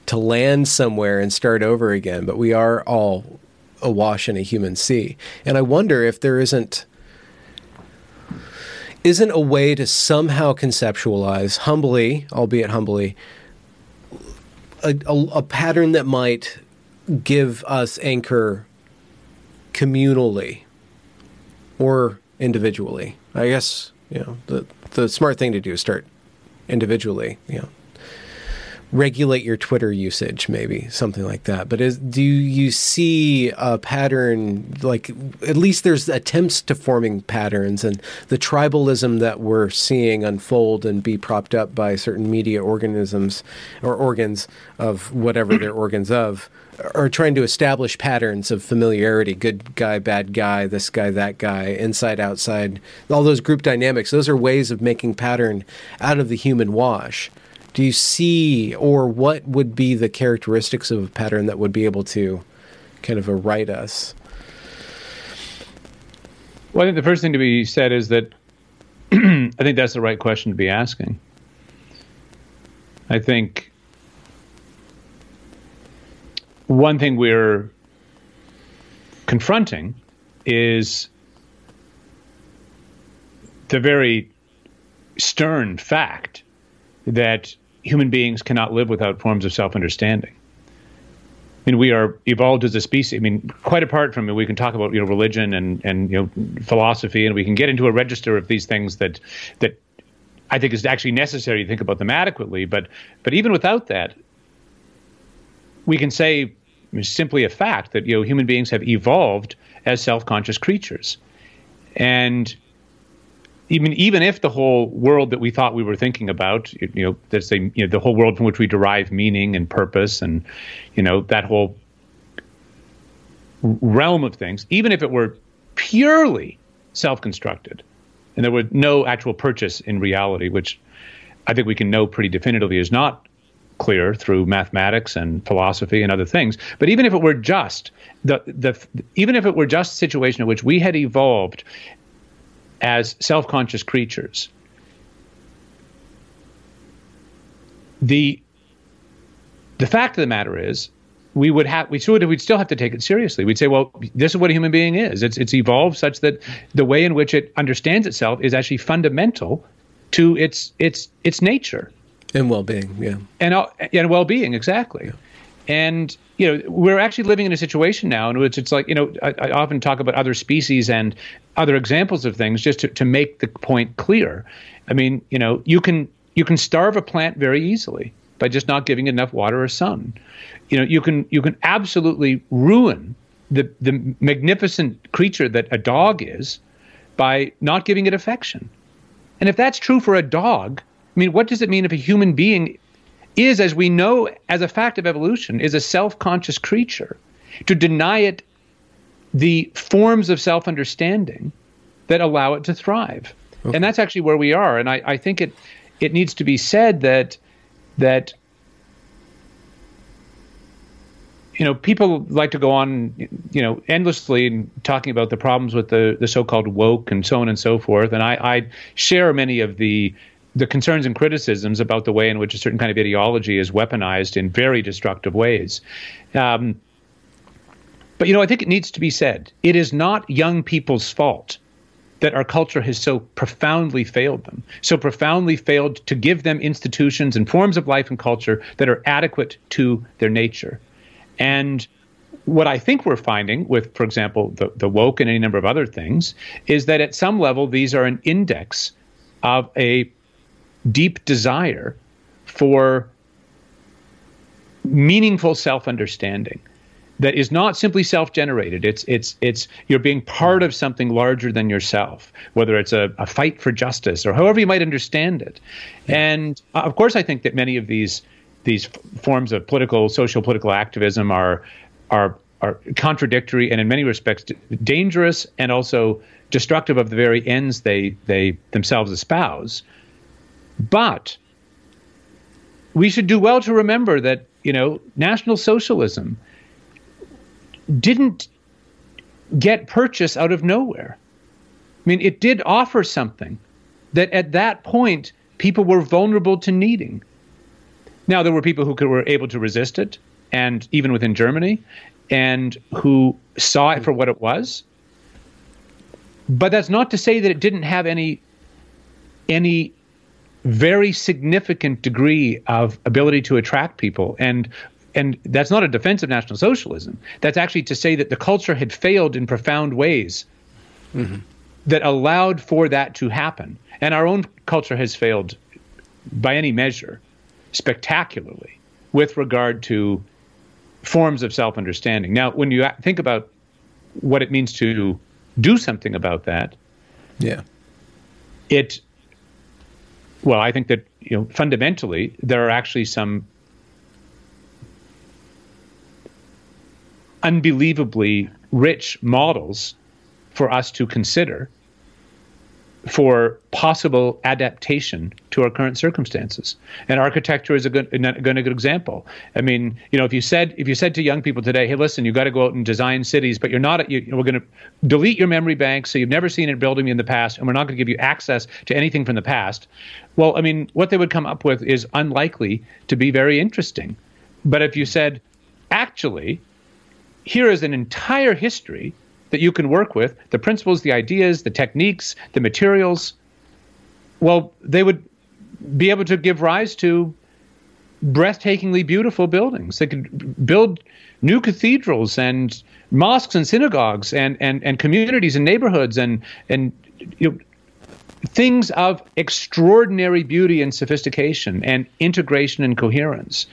to land somewhere and start over again. But we are all awash in a human sea. And I wonder if there isn't a way to somehow conceptualize humbly, albeit humbly, a pattern that might give us anchor communally or individually. I guess, the smart thing to do is start individually, regulate your Twitter usage, maybe something like that. But do you see a pattern, like at least there's attempts to forming patterns, and the tribalism that we're seeing unfold and be propped up by certain media organisms or organs of whatever they're organs of, are trying to establish patterns of familiarity, good guy, bad guy, this guy, that guy, inside, outside, all those group dynamics. Those are ways of making pattern out of the human wash. Do you see, or what would be the characteristics of a pattern that would be able to kind of right us? Well, I think the first thing to be said is that I think that's the right question to be asking. I think one thing we're confronting is the very stern fact that human beings cannot live without forms of self-understanding. I mean, we are evolved as a species. I mean, quite apart from it, we can talk about, you know, religion and you know, philosophy, and we can get into a register of these things that I think is actually necessary to think about them adequately. But even without that, we can say simply a fact that, you know, human beings have evolved as self-conscious creatures. And even if the whole world that we thought we were thinking about, you know, that's the whole world from which we derive meaning and purpose and, you know, that whole realm of things, even if it were purely self-constructed and there were no actual purchase in reality, which I think we can know pretty definitively is not clear through mathematics and philosophy and other things, but even if it were just a situation in which we had evolved as self-conscious creatures, the fact of the matter is, we'd still have to take it seriously. We'd say, well, this is what a human being is. It's evolved such that the way in which it understands itself is actually fundamental to its nature and well-being. Yeah, and well-being, exactly. Yeah. And, you know, we're actually living in a situation now in which it's like, you know, I often talk about other species and other examples of things just to make the point clear. I mean, you know, you can starve a plant very easily by just not giving it enough water or sun. You know, you can absolutely ruin the magnificent creature that a dog is by not giving it affection. And if that's true for a dog, I mean, what does it mean if a human being is, as we know, as a fact of evolution, is a self-conscious creature? To deny it the forms of self-understanding that allow it to thrive. Okay. And that's actually where we are. And I think it needs to be said that you know, people like to go on, you know, endlessly and talking about the problems with the so-called woke and so on and so forth. And I share many of the concerns and criticisms about the way in which a certain kind of ideology is weaponized in very destructive ways. But, you know, I think it needs to be said, it is not young people's fault that our culture has so profoundly failed them, so profoundly failed to give them institutions and forms of life and culture that are adequate to their nature. And what I think we're finding with, for example, the woke and any number of other things, is that at some level, these are an index of a deep desire for meaningful self-understanding that is not simply self-generated. It's you're being part of something larger than yourself, whether it's a fight for justice or however you might understand it. And of course, I think that many of these forms of social political activism are contradictory and in many respects dangerous and also destructive of the very ends they themselves espouse. But we should do well to remember that, you know, National Socialism didn't get purchase out of nowhere. I mean, it did offer something that at that point people were vulnerable to needing. Now, there were people who were able to resist it, and even within Germany, and who saw it for what it was. But that's not to say that it didn't have any very significant degree of ability to attract people. And that's not a defense of National Socialism. That's actually to say that the culture had failed in profound ways that allowed for that to happen. And our own culture has failed by any measure spectacularly with regard to forms of self-understanding. Now, when you think about what it means to do something about that, well, I think that, you know, fundamentally, there are actually some unbelievably rich models for us to consider for possible adaptation to our current circumstances. And architecture is a good example. I mean, you know, if you said to young people today, hey, listen, you've got to go out and design cities, but we're going to delete your memory bank so you've never seen a building in the past, and we're not going to give you access to anything from the past. Well, I mean, what they would come up with is unlikely to be very interesting. But if you said, actually, here is an entire history that you can work with, the principles, the ideas, the techniques, the materials, well, they would be able to give rise to breathtakingly beautiful buildings. They could build new cathedrals and mosques and synagogues and communities and neighborhoods and you know, things of extraordinary beauty and sophistication and integration and coherence.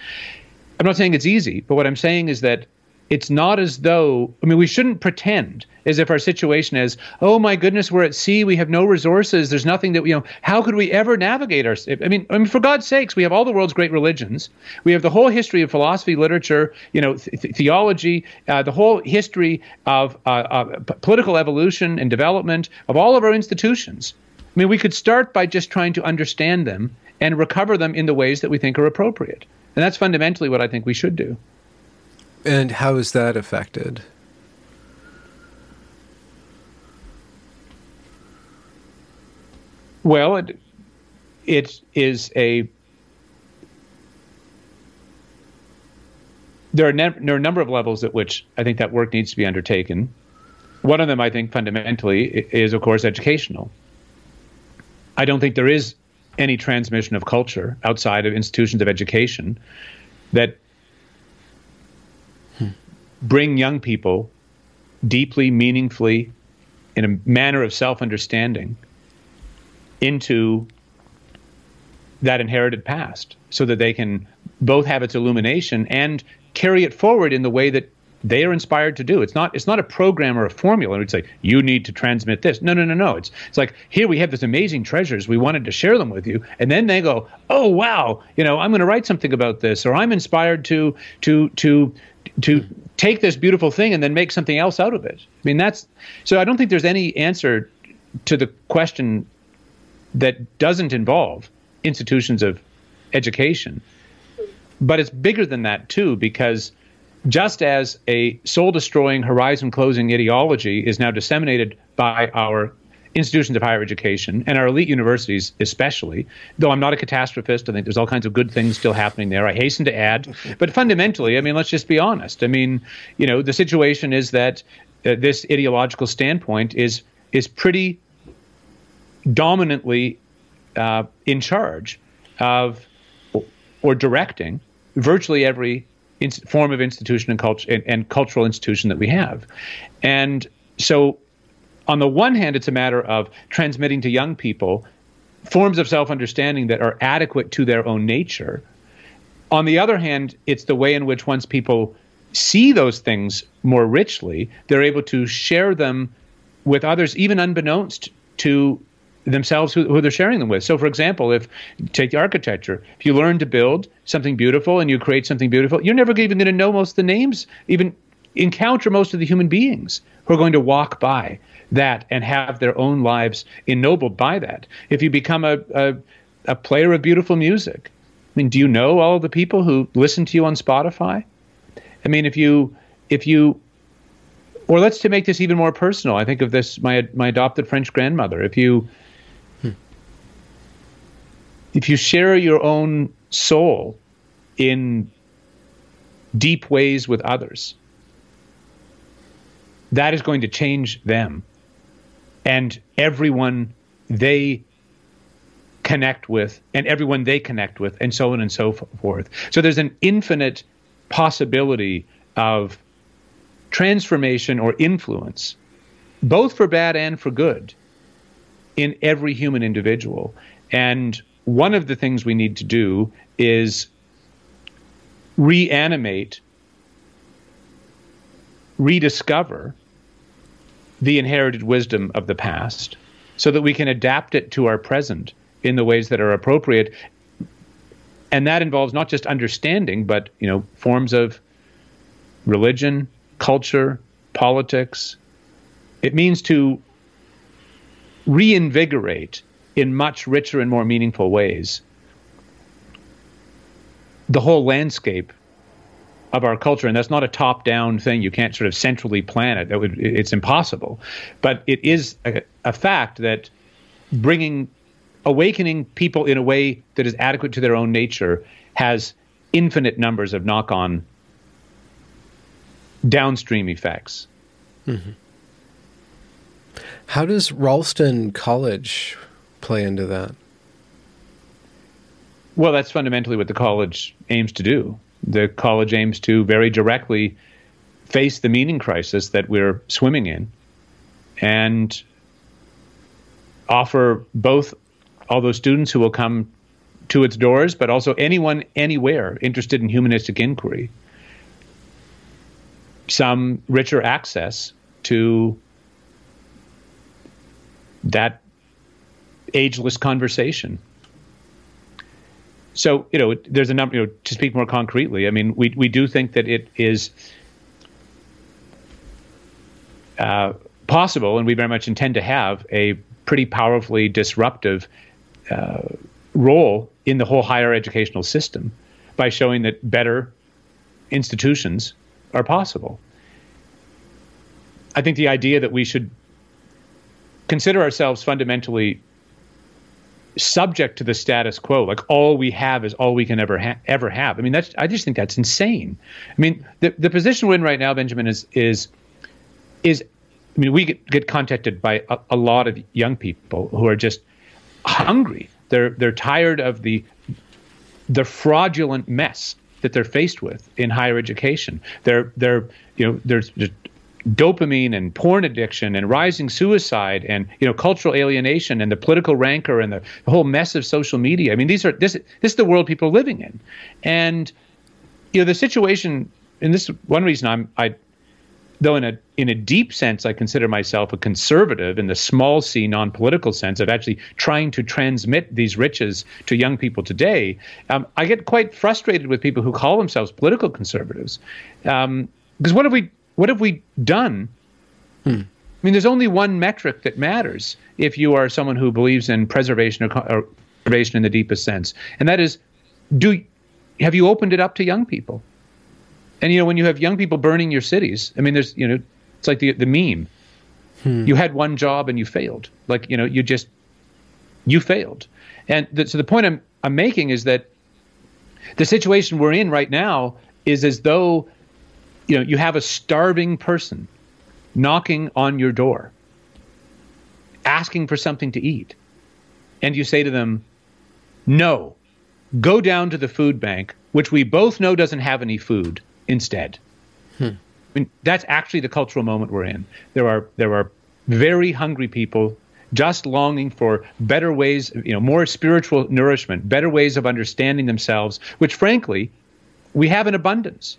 I'm not saying it's easy, but what I'm saying is that it's not as though, I mean, we shouldn't pretend as if our situation is, oh my goodness, we're at sea, we have no resources, there's nothing that, you know, how could we ever navigate our, I mean, for God's sakes, we have all the world's great religions. We have the whole history of philosophy, literature, you know, theology, the whole history of political evolution and development of all of our institutions. I mean, we could start by just trying to understand them and recover them in the ways that we think are appropriate. And that's fundamentally what I think we should do. And how is that affected? Well, it is a... There are a number of levels at which I think that work needs to be undertaken. One of them, I think, fundamentally is, of course, educational. I don't think there is any transmission of culture outside of institutions of education that bring young people deeply, meaningfully, in a manner of self-understanding into that inherited past so that they can both have its illumination and carry it forward in the way that they are inspired to do. It's not a program or a formula. It's like, you need to transmit this. No. It's like, here we have these amazing treasures. We wanted to share them with you. And then they go, oh, wow, you know, I'm going to write something about this, or I'm inspired to take this beautiful thing and then make something else out of it. I mean, that's, so I don't think there's any answer to the question that doesn't involve institutions of education. But it's bigger than that, too, because just as a soul-destroying, horizon-closing ideology is now disseminated by our institutions of higher education, and our elite universities especially, though I'm not a catastrophist, I think there's all kinds of good things still happening there, I hasten to add. But fundamentally, I mean, let's just be honest. I mean, you know, the situation is that this ideological standpoint is pretty dominantly in charge of or directing virtually every form of institution and culture and cultural institution that we have. And so on the one hand, it's a matter of transmitting to young people forms of self-understanding that are adequate to their own nature. On the other hand, it's the way in which once people see those things more richly, they're able to share them with others, even unbeknownst to themselves who they're sharing them with. So, for example, if take architecture, if you learn to build something beautiful and you create something beautiful, you're never even going to know most of the names, even encounter most of the human beings who are going to walk by that and have their own lives ennobled by that. If you become a player of beautiful music, I mean, do you know all of the people who listen to you on Spotify? I mean, if you or let's to make this even more personal, I think of this, my adopted French grandmother. If you share your own soul in deep ways with others, that is going to change them and everyone they connect with and so on and so forth. So there's an infinite possibility of transformation or influence, both for bad and for good, in every human individual. And one of the things we need to do is reanimate, rediscover the inherited wisdom of the past so that we can adapt it to our present in the ways that are appropriate. And that involves not just understanding, but, you know, forms of religion, culture, politics. It means to reinvigorate in much richer and more meaningful ways the whole landscape of our culture. And that's not a top-down thing. You can't sort of centrally plan it. It's impossible. But it is a fact that awakening people in a way that is adequate to their own nature has infinite numbers of knock-on downstream effects. Mm-hmm. How does Ralston College play into that? Well, that's fundamentally what the college aims to do. The college aims to very directly face the meaning crisis that we're swimming in and offer both all those students who will come to its doors, but also anyone, anywhere interested in humanistic inquiry, some richer access to that ageless conversation. So, you know, there's a number, you know, to speak more concretely, I mean, we do think that it is possible, and we very much intend to have a pretty powerfully disruptive role in the whole higher educational system by showing that better institutions are possible. I think the idea that we should consider ourselves fundamentally subject to the status quo, like all we have is all we can ever have. I mean, I just think that's insane. I mean, the position we're in right now, Benjamin, is I mean, we get contacted by a lot of young people who are just hungry. They're tired of the fraudulent mess that they're faced with in higher education. They're you know, there's just dopamine and porn addiction and rising suicide and, you know, cultural alienation and the political rancor and the whole mess of social media. I mean, this is the world people are living in. And, you know, the situation, and this is one reason though in a deep sense, I consider myself a conservative in the small c non-political sense of actually trying to transmit these riches to young people today. I get quite frustrated with people who call themselves political conservatives, because what have we done? I mean, there's only one metric that matters if you are someone who believes in preservation or conservation in the deepest sense, and that is, have you opened it up to young people? And, you know, when you have young people burning your cities, I mean, there's, you know, it's like the meme. You had one job and you failed. Like, you know, you failed. And so the point I'm making is that the situation we're in right now is as though, you know, you have a starving person knocking on your door, asking for something to eat. And you say to them, no, go down to the food bank, which we both know doesn't have any food, instead. I mean, that's actually the cultural moment we're in. There are very hungry people just longing for better ways, you know, more spiritual nourishment, better ways of understanding themselves, which frankly, we have in abundance.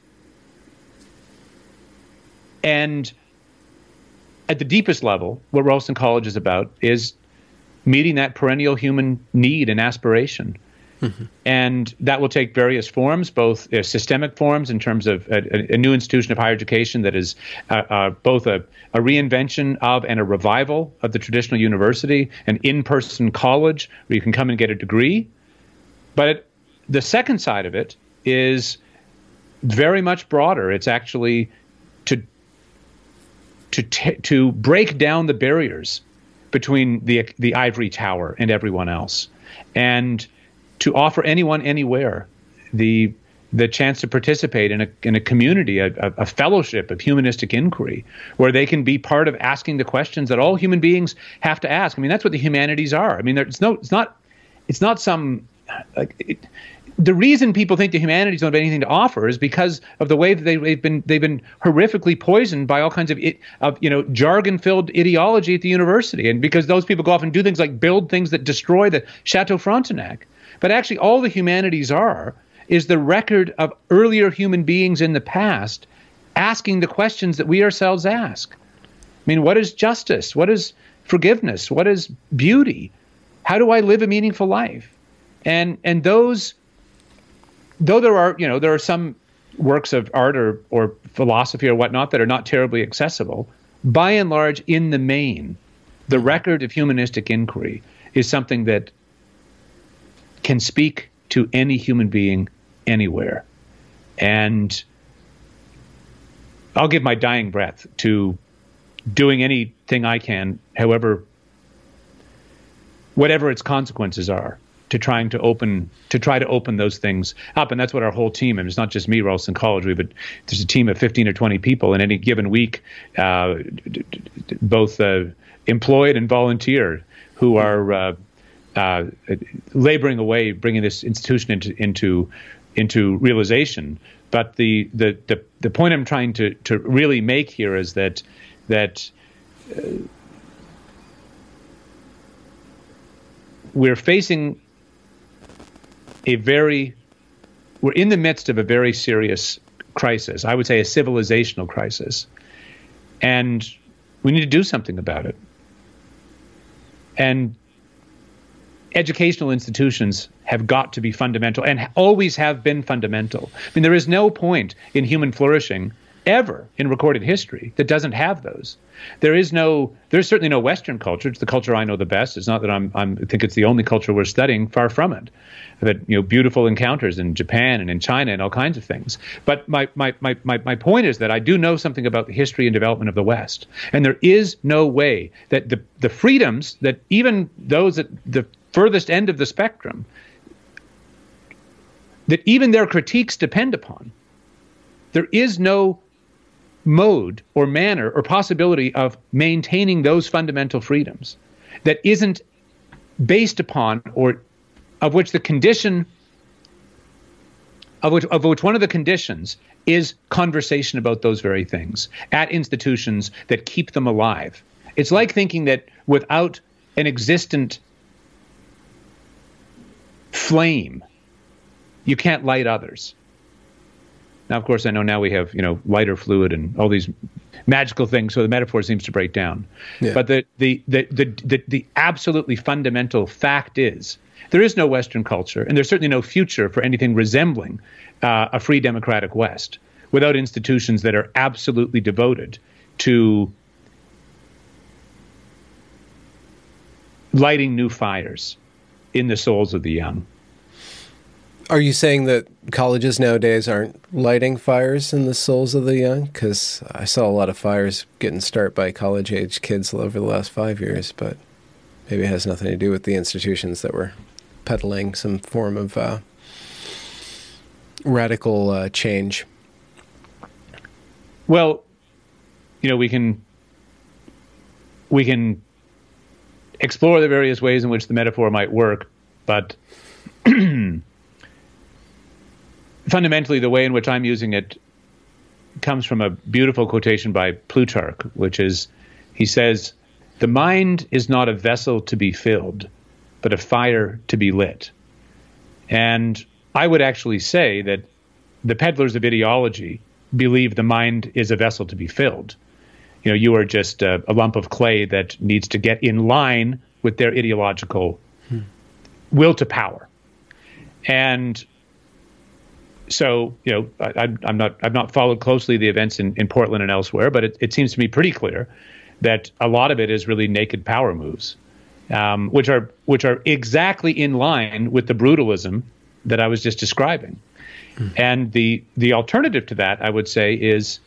And at the deepest level, what Ralston College is about is meeting that perennial human need and aspiration. And that will take various forms, both systemic forms in terms of a new institution of higher education that is both a reinvention of and a revival of the traditional university, an in-person college where you can come and get a degree. But the second side of it is very much broader. It's actually to break down the barriers between the ivory tower and everyone else, and to offer anyone, anywhere, the chance to participate in a community, a fellowship of humanistic inquiry, where they can be part of asking the questions that all human beings have to ask. I mean, that's what the humanities are. I mean, it's not some. The reason people think the humanities don't have anything to offer is because of the way that they've been horrifically poisoned by all kinds of you know, jargon-filled ideology at the university, and because those people go off and do things like build things that destroy the Chateau Frontenac. But actually, all the humanities is the record of earlier human beings in the past asking the questions that we ourselves ask. I mean, what is justice? What is forgiveness? What is beauty? How do I live a meaningful life? And those, though there are some works of art or philosophy or whatnot that are not terribly accessible, by and large, in the main, the record of humanistic inquiry is something that can speak to any human being anywhere. And I'll give my dying breath to doing anything I can, however, whatever its consequences are, to try to open those things up. And that's what our whole team, and it's not just me, Ralston College, there's a team of 15 or 20 people in any given week, both employed and volunteer, who are laboring away, bringing this institution into realization. But the point I'm trying to really make here is that we're in the midst of a very serious crisis. I would say a civilizational crisis, and we need to do something about it. And educational institutions have got to be fundamental and always have been fundamental. I mean, there is no point in human flourishing ever in recorded history that doesn't have those. There's certainly no Western culture. It's the culture I know the best. It's not that I think it's the only culture we're studying, far from it. That, you know, beautiful encounters in Japan and in China and all kinds of things. But my point is that I do know something about the history and development of the West. And there is no way that the freedoms that even those at the furthest end of the spectrum, that even their critiques depend upon, there is no mode or manner or possibility of maintaining those fundamental freedoms that isn't based upon, or of which the condition of which one of the conditions is conversation about those very things at institutions that keep them alive. It's like thinking that without an existent flame, you can't light others. Now, of course, I know now we have, you know, lighter fluid and all these magical things, so the metaphor seems to break down. Yeah. But the absolutely fundamental fact is there is no Western culture, and there's certainly no future for anything resembling a free democratic West without institutions that are absolutely devoted to lighting new fires in the souls of the young. Are you saying that colleges nowadays aren't lighting fires in the souls of the young? Because I saw a lot of fires getting started by college-age kids over the last 5 years, but maybe it has nothing to do with the institutions that were peddling some form of radical change. Well, you know, we can explore the various ways in which the metaphor might work, but fundamentally, the way in which I'm using it comes from a beautiful quotation by Plutarch, which is, he says, "The mind is not a vessel to be filled, but a fire to be lit." And I would actually say that the peddlers of ideology believe the mind is a vessel to be filled. You know, you are just a lump of clay that needs to get in line with their ideological will to power. And so, you know, I've not followed closely the events in Portland and elsewhere, but it seems to me pretty clear that a lot of it is really naked power moves, which are exactly in line with the brutalism that I was just describing. Mm-hmm. And the alternative to that, I would say, is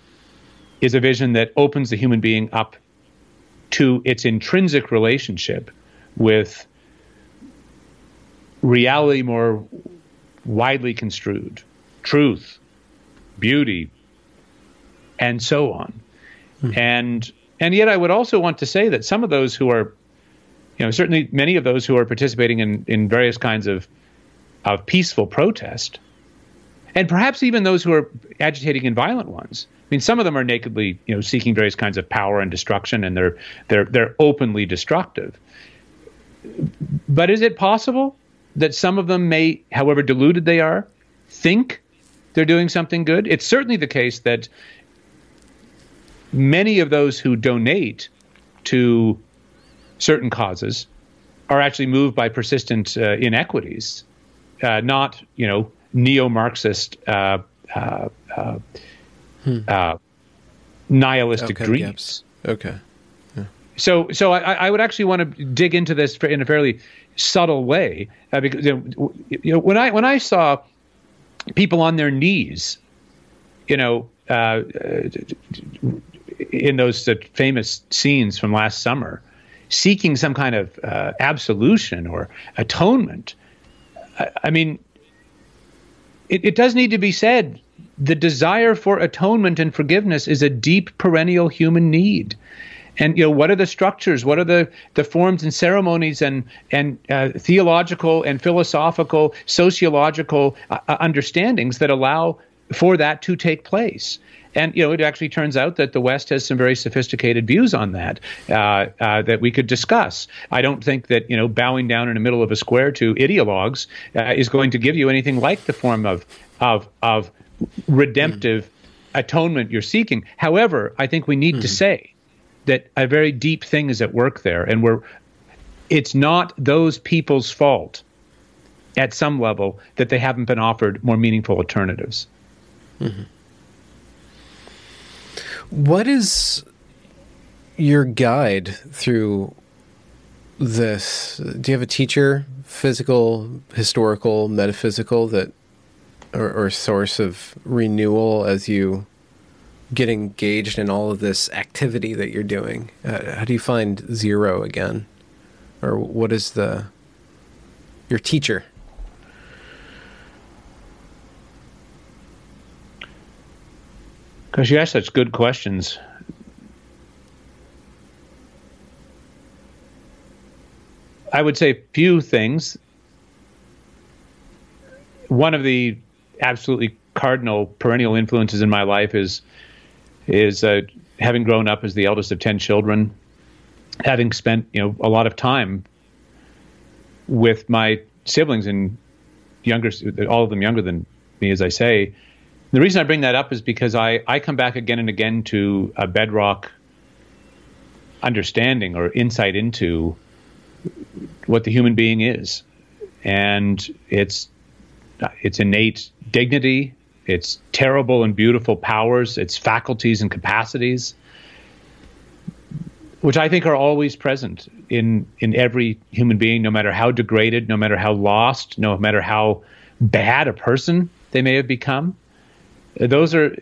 a vision that opens the human being up to its intrinsic relationship with reality more widely construed, truth, beauty, and so on. Mm-hmm. And yet I would also want to say that some of those who are, you know, certainly many of those who are participating in various kinds of peaceful protest, and perhaps even those who are agitating in violent ones, I mean, some of them are nakedly, you know, seeking various kinds of power and destruction, and they're openly destructive. But is it possible that some of them may, however deluded they are, think they're doing something good? It's certainly the case that many of those who donate to certain causes are actually moved by persistent inequities, not, you know, neo-Marxist nihilistic dreams. Gaps. Okay. Yeah. So I would actually want to dig into this in a fairly subtle way, because, you know, when I saw people on their knees, you know, in those famous scenes from last summer, seeking some kind of absolution or atonement. I mean, it does need to be said, the desire for atonement and forgiveness is a deep, perennial human need. And, you know, what are the structures? What are the forms and ceremonies and theological and philosophical, sociological understandings that allow for that to take place? And, you know, it actually turns out that the West has some very sophisticated views on that that we could discuss. I don't think that, you know, bowing down in the middle of a square to ideologues is going to give you anything like the form of redemptive atonement you're seeking. However, I think we need to say that a very deep thing is at work there, and it's not those people's fault at some level that they haven't been offered more meaningful alternatives. Mm-hmm. What is your guide through this? Do you have a teacher, physical, historical, metaphysical, that or source of renewal as you get engaged in all of this activity that you're doing? How do you find zero again? Or what is your teacher? Because you ask such good questions. I would say few things. One of the absolutely cardinal, perennial influences in my life is having grown up as the eldest of 10 children, having spent, you know, a lot of time with my siblings and younger, all of them younger than me, as I say. The reason I bring that up is because I come back again and again to a bedrock understanding or insight into what the human being is, and its innate dignity, its terrible and beautiful powers, its faculties and capacities, which I think are always present in every human being, no matter how degraded, no matter how lost, no matter how bad a person they may have become. Those are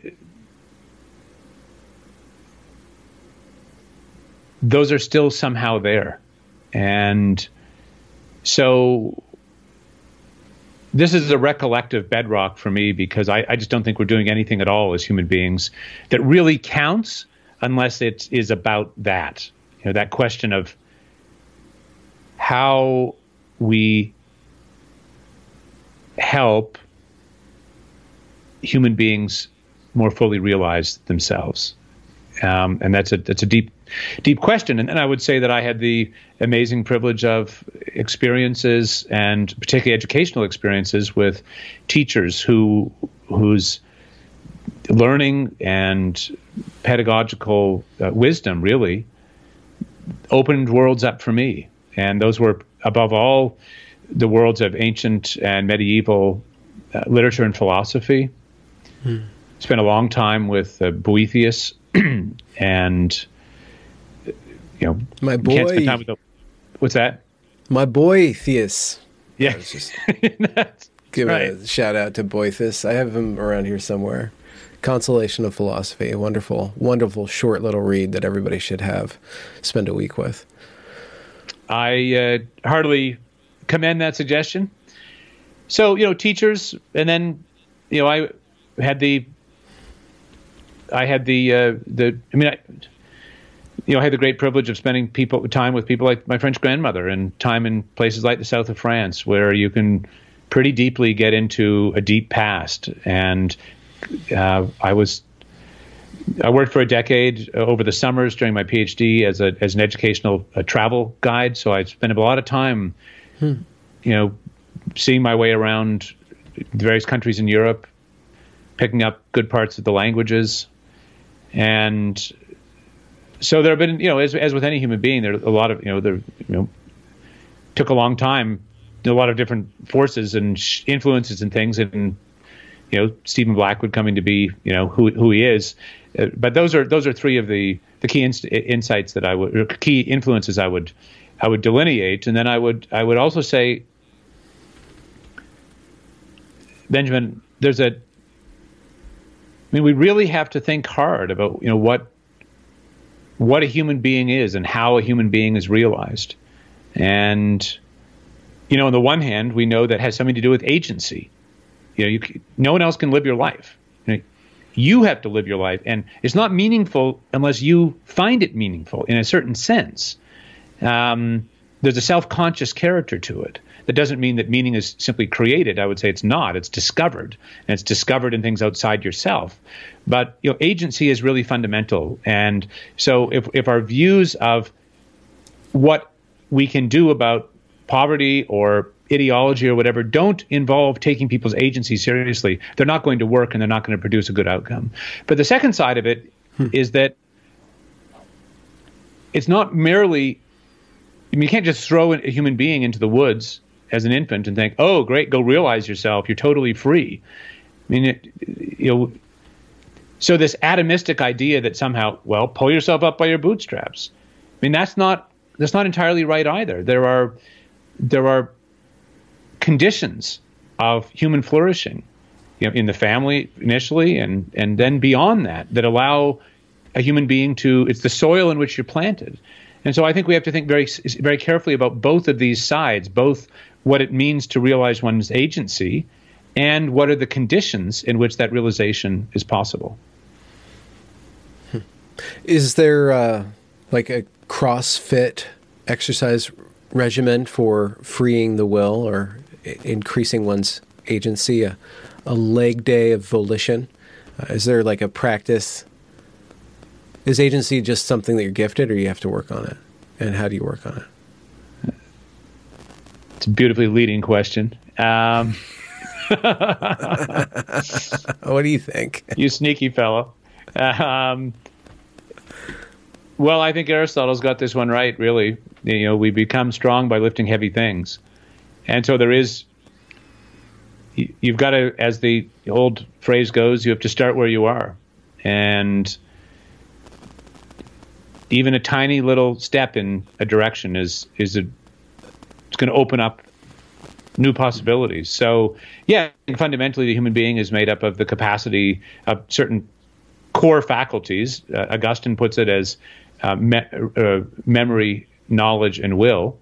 still somehow there. And so this is a recollective bedrock for me, because I just don't think we're doing anything at all as human beings that really counts unless it is about that. You know, that question of how we help human beings more fully realize themselves, and that's a deep question. And I would say that I had the amazing privilege of experiences, and particularly educational experiences, with teachers whose learning and pedagogical wisdom really opened worlds up for me. And those were above all the worlds of ancient and medieval literature and philosophy. Spent a long time with Boethius, and, you know, my boy. Can't spend time with what's that? My Boethius. Yeah, I was just give a shout out to Boethius. I have him around here somewhere. Consolation of Philosophy, a wonderful, wonderful short little read that everybody should have spend a week with. I heartily commend that suggestion. So, you know, teachers, and then, you know, I had the great privilege of spending time with people like my French grandmother, and time in places like the south of France, where you can pretty deeply get into a deep past. And I worked for a decade over the summers during my PhD as an educational travel guide. So I spent a lot of time, you know, seeing my way around the various countries in Europe, picking up good parts of the languages. And so there have been, you know, as with any human being, there are a lot of, took a long time, a lot of different forces and influences and things, and, you know, Stephen Blackwood coming to be, you know, who he is. But those are three of the key insights that key influences I would delineate. And then I would also say, Benjamin, we really have to think hard about, you know, what a human being is and how a human being is realized. And, you know, on the one hand, we know that has something to do with agency. You know, no one else can live your life. You know, you have to live your life, and it's not meaningful unless you find it meaningful in a certain sense. There's a self-conscious character to it. That doesn't mean that meaning is simply created. I would say it's not. It's discovered, and it's discovered in things outside yourself. But you know, agency is really fundamental. And so if our views of what we can do about poverty or ideology or whatever don't involve taking people's agency seriously, they're not going to work and they're not going to produce a good outcome. But the second side of it is that it's not merely, I mean, you can't just throw a human being into the woods as an infant and think, oh, great, go realize yourself. You're totally free. I mean, so this atomistic idea that somehow, well, pull yourself up by your bootstraps. I mean, that's not entirely right either. There are conditions of human flourishing, you know, in the family initially and then beyond that allow a human being to, it's the soil in which you're planted. And so I think we have to think very, very carefully about both of these sides, both what it means to realize one's agency and what are the conditions in which that realization is possible. Is there like a CrossFit exercise regimen for freeing the will or increasing one's agency, a leg day of volition? Is there like a practice? Is agency just something that you're gifted, or you have to work on it? And how do you work on it? It's a beautifully leading question. What do you think? You sneaky fellow. Well, I think Aristotle's got this one right, really. You know, we become strong by lifting heavy things. And so there is, you've got to, as the old phrase goes, you have to start where you are. And even a tiny little step in a direction it's going to open up new possibilities. So, yeah, fundamentally the human being is made up of the capacity of certain core faculties. Augustine puts it as memory, knowledge, and will.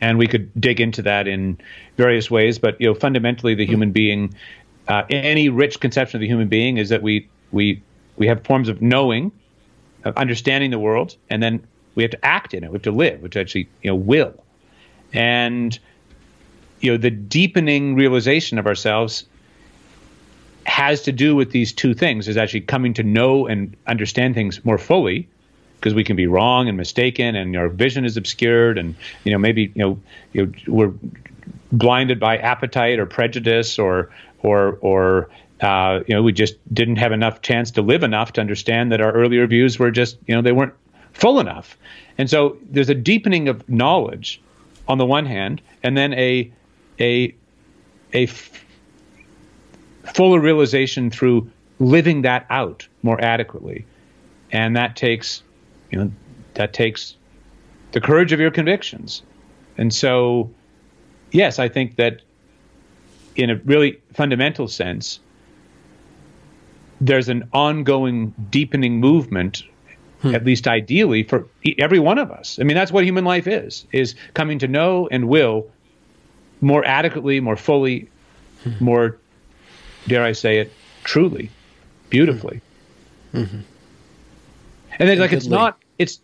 And we could dig into that in various ways, but you know, fundamentally the human being, any rich conception of the human being is that we have forms of knowing, of understanding the world, and then we have to act in it. We have to live, which actually, you know, will. And you know, the deepening realization of ourselves has to do with these two things, is actually coming to know and understand things more fully, because we can be wrong and mistaken and our vision is obscured and, you know, maybe, you know we're blinded by appetite or prejudice or you know, we just didn't have enough chance to live enough to understand that our earlier views were just, you know, they weren't full enough. And so there's a deepening of knowledge on the one hand, and then a fuller realization through living that out more adequately. And that takes the courage of your convictions. And so, yes, I think that in a really fundamental sense, there's an ongoing deepening movement, at least ideally, for every one of us. I mean, that's what human life is coming to know and will more adequately, more fully, more, dare I say it, truly, beautifully. Mm-hmm. And then, like, it's not, it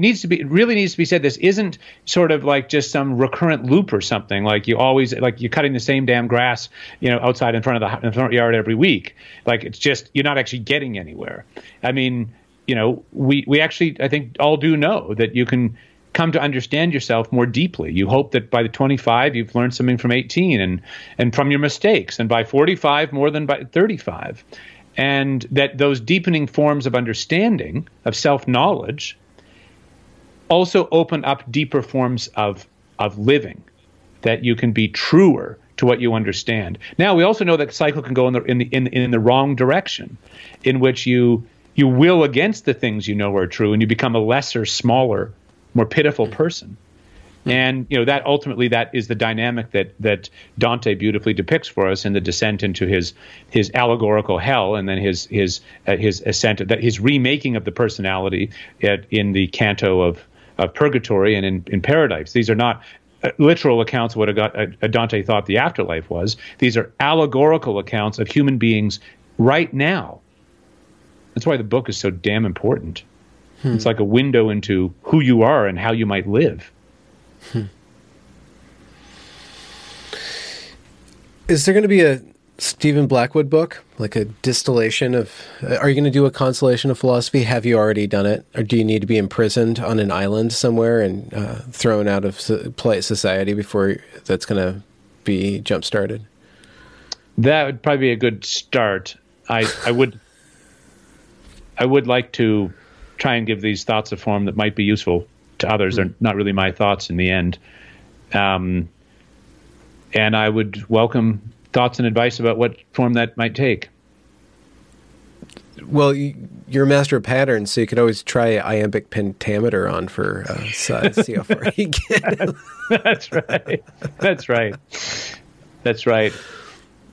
needs to be, it really needs to be said, this isn't sort of like just some recurrent loop or something, like you always, like you're cutting the same damn grass, you know, outside in front yard every week. Like, it's just, you're not actually getting anywhere. I mean, you know, we actually, I think, all do know that you can come to understand yourself more deeply. You hope that by the 25, you've learned something from 18 and from your mistakes, and by 45, more than by 35. And that those deepening forms of understanding, of self-knowledge, also open up deeper forms of living, that you can be truer to what you understand. Now, we also know that the cycle can go in the wrong direction, in which you will against the things you know are true, and you become a lesser, smaller, more pitiful person. And you know, that ultimately, that is the dynamic that Dante beautifully depicts for us in the descent into his allegorical hell, and then his ascent, that his remaking of the personality in the canto of Purgatory and in Paradise. These are not literal accounts of what a Dante thought the afterlife was. These are allegorical accounts of human beings right now. That's why the book is so damn important. Hmm. It's like a window into who you are and how you might live. Hmm. Is there going to be a Stephen Blackwood book, like a distillation of, are you going to do a Consolation of Philosophy? Have you already done it? Or do you need to be imprisoned on an island somewhere and thrown out of society before that's going to be jump-started? That would probably be a good start. I would like to try and give these thoughts a form that might be useful to others. Mm-hmm. They're not really my thoughts in the end. And I would welcome thoughts and advice about what form that might take. Well, you're a master of patterns, so you could always try iambic pentameter on for size, see how far you get. That's right.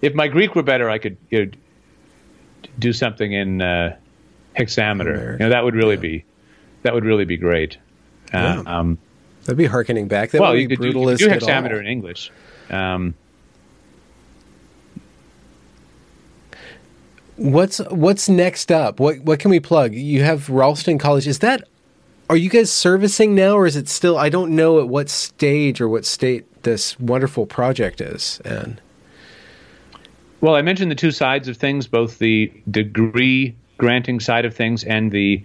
If my Greek were better, I could do something in hexameter. You know, that would really be great. Wow. That'd be hearkening back. That well, would be you could do hexameter in English. What's next up? What can we plug? You have Ralston College. Are you guys servicing now, or is it still? I don't know at what stage or what state this wonderful project is in. Well, I mentioned the two sides of things, both the degree granting side of things and the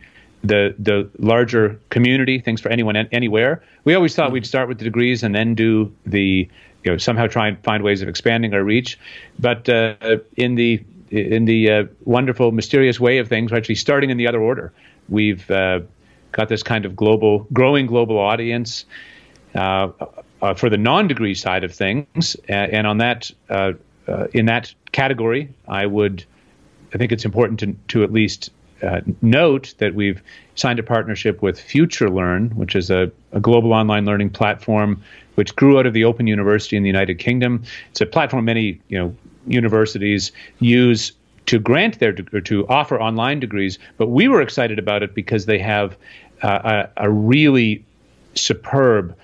larger community things for anyone anywhere. We always thought we'd start with the degrees and then do the somehow try and find ways of expanding our reach, but in the wonderful, mysterious way of things, we're actually starting in the other order. We've got this kind of growing global audience for the non-degree side of things, and on that in that category, I think it's important to at least note that we've signed a partnership with FutureLearn, which is a global online learning platform which grew out of the Open University in the United Kingdom. It's a platform many universities use to grant to offer online degrees, but we were excited about it because they have a really superb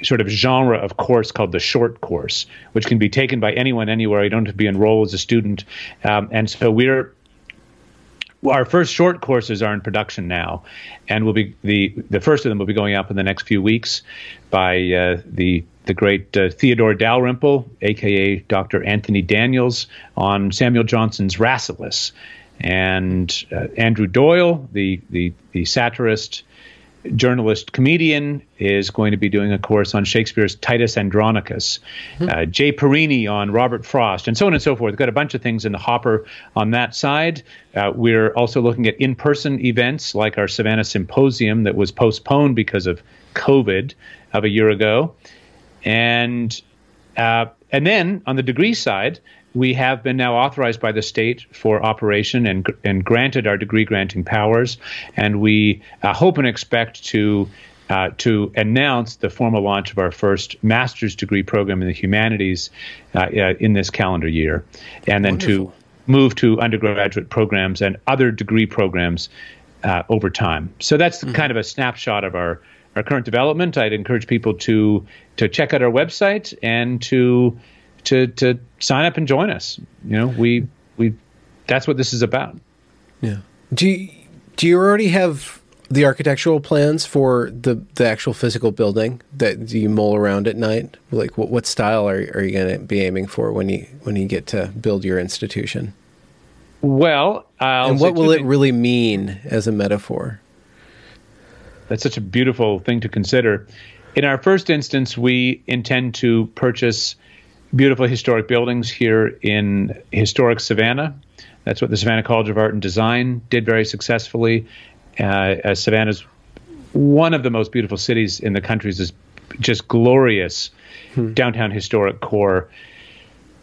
sort of genre of course called the short course, which can be taken by anyone anywhere. You don't have to be enrolled as a student, and so our first short courses are in production now, and will be the first of them will be going up in the next few weeks by the great Theodore Dalrymple, a.k.a. Dr. Anthony Daniels, on Samuel Johnson's Rasselas, and Andrew Doyle, the satirist, journalist, comedian, is going to be doing a course on Shakespeare's Titus Andronicus, Jay Perini on Robert Frost, and so on and so forth. We've got a bunch of things in the hopper on that side. We're also looking at in-person events like our Savannah Symposium that was postponed because of COVID of a year ago. And then on the degree side, we have been now authorized by the state for operation and granted our degree granting powers, and we hope and expect to announce the formal launch of our first master's degree program in the humanities in this calendar year, and then to move to undergraduate programs and other degree programs over time. So that's kind of a snapshot of our current development. I'd encourage people to check out our website and to sign up and join us. We that's what this is about. Yeah. Do you already have the architectural plans for the actual physical building that you mull around at night? Like what style are you going to be aiming for when you get to build your institution? Well, and what will it really mean as a metaphor? That's such a beautiful thing to consider. In our first instance, we intend to purchase beautiful historic buildings here in historic Savannah. That's what the Savannah College of Art and Design did very successfully. Savannah's one of the most beautiful cities in the country. Is just glorious downtown historic core.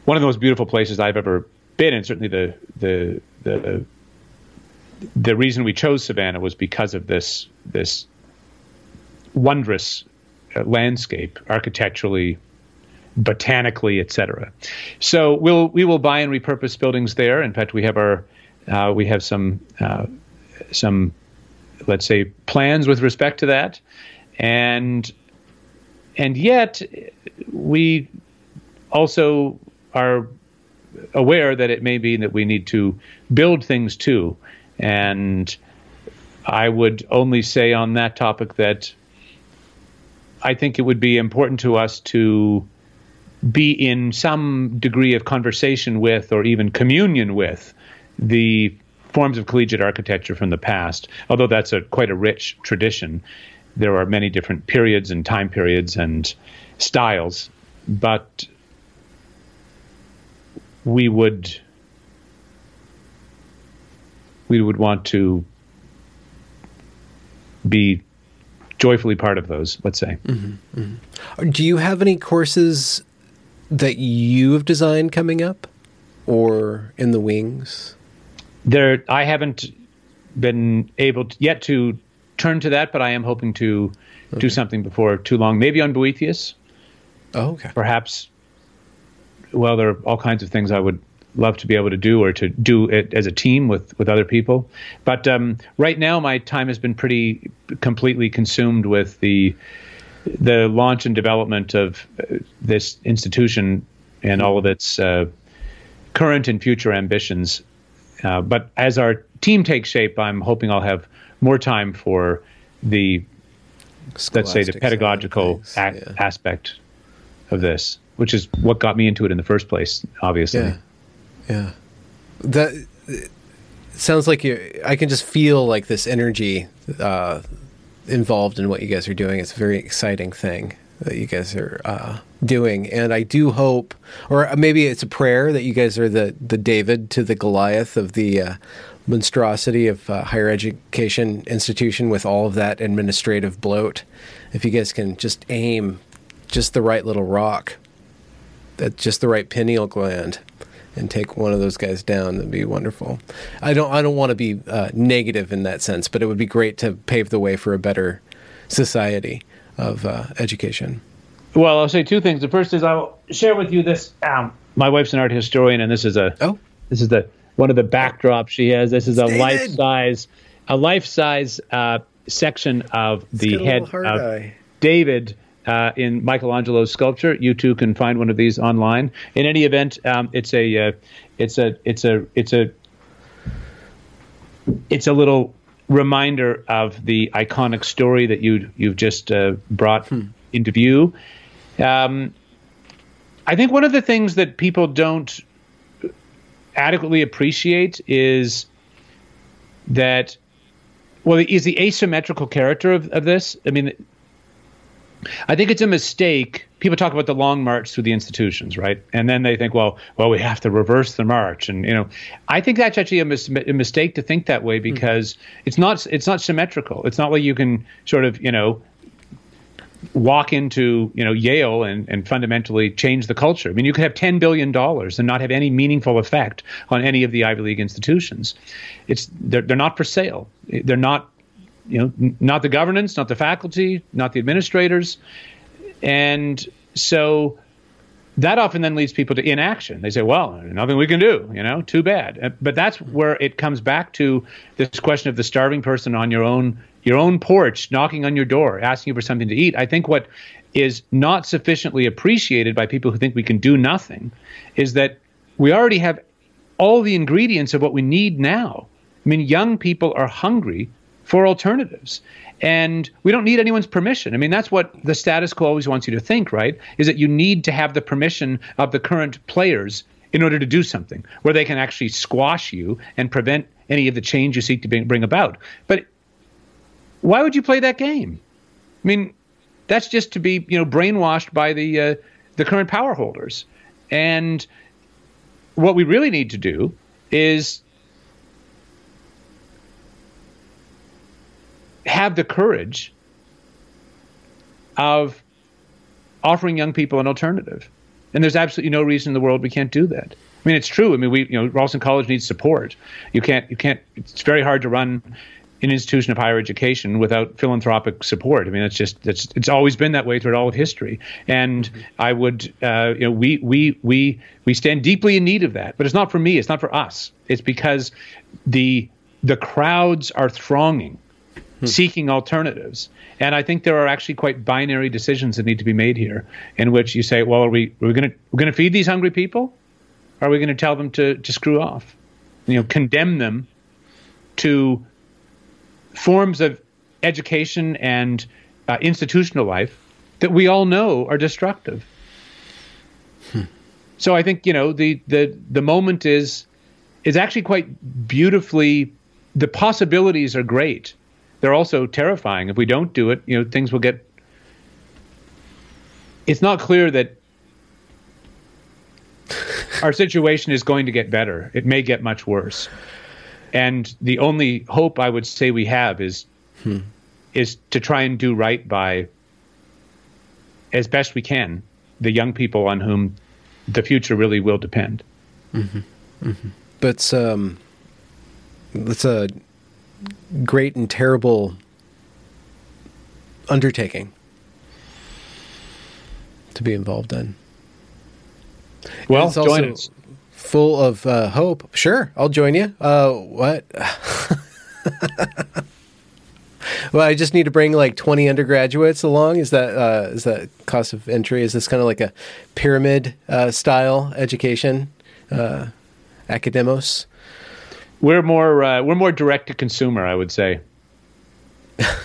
One of the most beautiful places I've ever been, and certainly the reason we chose Savannah was because of this wondrous landscape, architecturally, botanically, etc. So we will buy and repurpose buildings there. In fact, we have some let's say plans with respect to that, and yet we also are aware that it may be that we need to build things too. And I would only say on that topic that I think it would be important to us to be in some degree of conversation with, or even communion with, the forms of collegiate architecture from the past, although that's quite a rich tradition. There are many different periods and time periods and styles, but we would want to be joyfully part of those, let's say. Mm-hmm, mm-hmm. Do you have any courses that you have designed coming up or in the wings? I haven't been able yet to turn to that, but I am hoping to do something before too long, maybe on Boethius. Oh, okay. Perhaps. Well, there are all kinds of things I would love to be able to do, or to do it as a team with other people. But right now, my time has been pretty completely consumed with the launch and development of this institution and all of its current and future ambitions. But as our team takes shape, I'm hoping I'll have more time for the, let's say, the pedagogical aspect of this, which is what got me into it in the first place, obviously. Yeah. That sounds like I can just feel like this energy involved in what you guys are doing. It's a very exciting thing that you guys are doing. And I do hope, or maybe it's a prayer, that you guys are the David to the Goliath of the monstrosity of higher education institution with all of that administrative bloat. If you guys can just aim just the right little rock at just the right pineal gland and take one of those guys down, that'd be wonderful. I don't want to be negative in that sense, but it would be great to pave the way for a better society of education. Well, I'll say two things. The first is I'll share with you this. My wife's an art historian, and this is the one of the backdrops she has. This is a life size section of the head of David. In Michelangelo's sculpture. You too can find one of these online. In any event, it's a little reminder of the iconic story that you've just brought into view. I think one of the things that people don't adequately appreciate is that, well, is the asymmetrical character of this. I mean, I think it's a mistake. People talk about the long march through the institutions, right? And then they think, well, we have to reverse the march. And, I think that's actually a mistake to think that way, because it's not symmetrical. It's not like you can sort of, walk into, Yale and fundamentally change the culture. I mean, you could have $10 billion and not have any meaningful effect on any of the Ivy League institutions. They're not for sale. They're not. Not the governance, not the faculty, not the administrators. And so that often then leads people to inaction. They say, well, nothing we can do, too bad. But that's where it comes back to this question of the starving person on your own porch, knocking on your door, asking you for something to eat. I think what is not sufficiently appreciated by people who think we can do nothing is that we already have all the ingredients of what we need now. I mean, young people are hungry for alternatives. And we don't need anyone's permission. I mean, that's what the status quo always wants you to think, right? Is that you need to have the permission of the current players in order to do something, where they can actually squash you and prevent any of the change you seek to bring about. But why would you play that game? I mean, that's just to be, brainwashed by the current power holders. And what we really need to do is have the courage of offering young people an alternative. And there's absolutely no reason in the world we can't do that. I mean, it's true. I mean, Ralston College needs support. You can't, it's very hard to run an institution of higher education without philanthropic support. I mean, it's always been that way throughout all of history. And I would, we stand deeply in need of that, but it's not for me. It's not for us. It's because the crowds are thronging, seeking alternatives. And I think there are actually quite binary decisions that need to be made here, in which you say, well, are we going to feed these hungry people, are we going to tell them to screw off? You know, condemn them to forms of education and institutional life that we all know are destructive. So I think, you know, the moment is actually quite beautifully, the possibilities are great. They're also terrifying. If we don't do it, you know, things will get, it's not clear that our situation is going to get better. It may get much worse. And the only hope I would say we have is to try and do right by, as best we can, the young people on whom the future really will depend. Mm-hmm. Mm-hmm. But that's a great and terrible undertaking to be involved in. Well, it's also join us. Full of hope. Sure, I'll join you. What? Well, I just need to bring like 20 undergraduates along. Is that cost of entry? Is this kind of like a pyramid style education, academos? We're more direct to consumer, I would say. But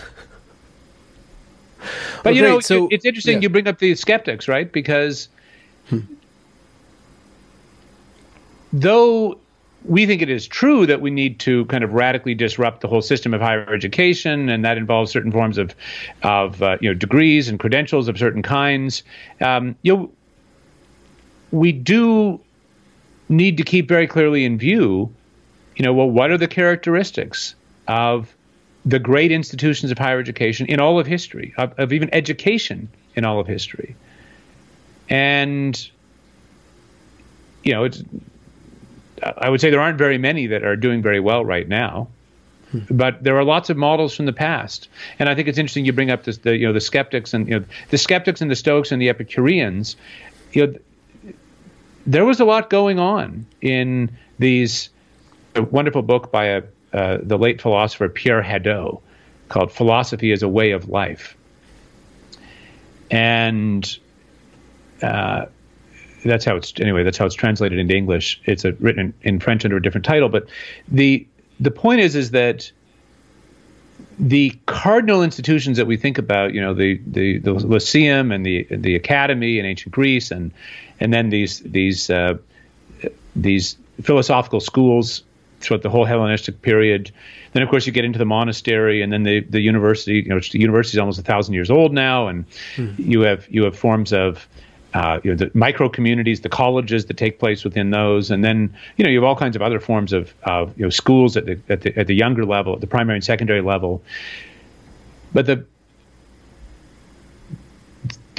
well, you know, so, it's interesting. Yeah. You bring up the skeptics, right? Because though we think it is true that we need to kind of radically disrupt the whole system of higher education, and that involves certain forms of you know, degrees and credentials of certain kinds. You know, we do need to keep very clearly in view, you know, well, what are the characteristics of the great institutions of higher education in all of history, of even education in all of history? And, you know, it's, I would say there aren't very many that are doing very well right now, but there are lots of models from the past. And I think it's interesting you bring up this, the, you know, the skeptics and, you know, the skeptics and the Stoics and the Epicureans. You know, there was a lot going on in these. A wonderful book by the late philosopher Pierre Hadot called "Philosophy as a Way of Life," and. That's how it's translated into English. It's written in French under a different title. But the point is that the cardinal institutions that we think about, you know, the Lyceum and the Academy in ancient Greece, and then these philosophical schools throughout the whole Hellenistic period. Then, of course, you get into the monastery, and then the university. You know, the university is almost 1,000 years old now, and you have forms of you know, the micro communities, the colleges that take place within those, and then you know you have all kinds of other forms of you know, schools at the younger level, at the primary and secondary level. But the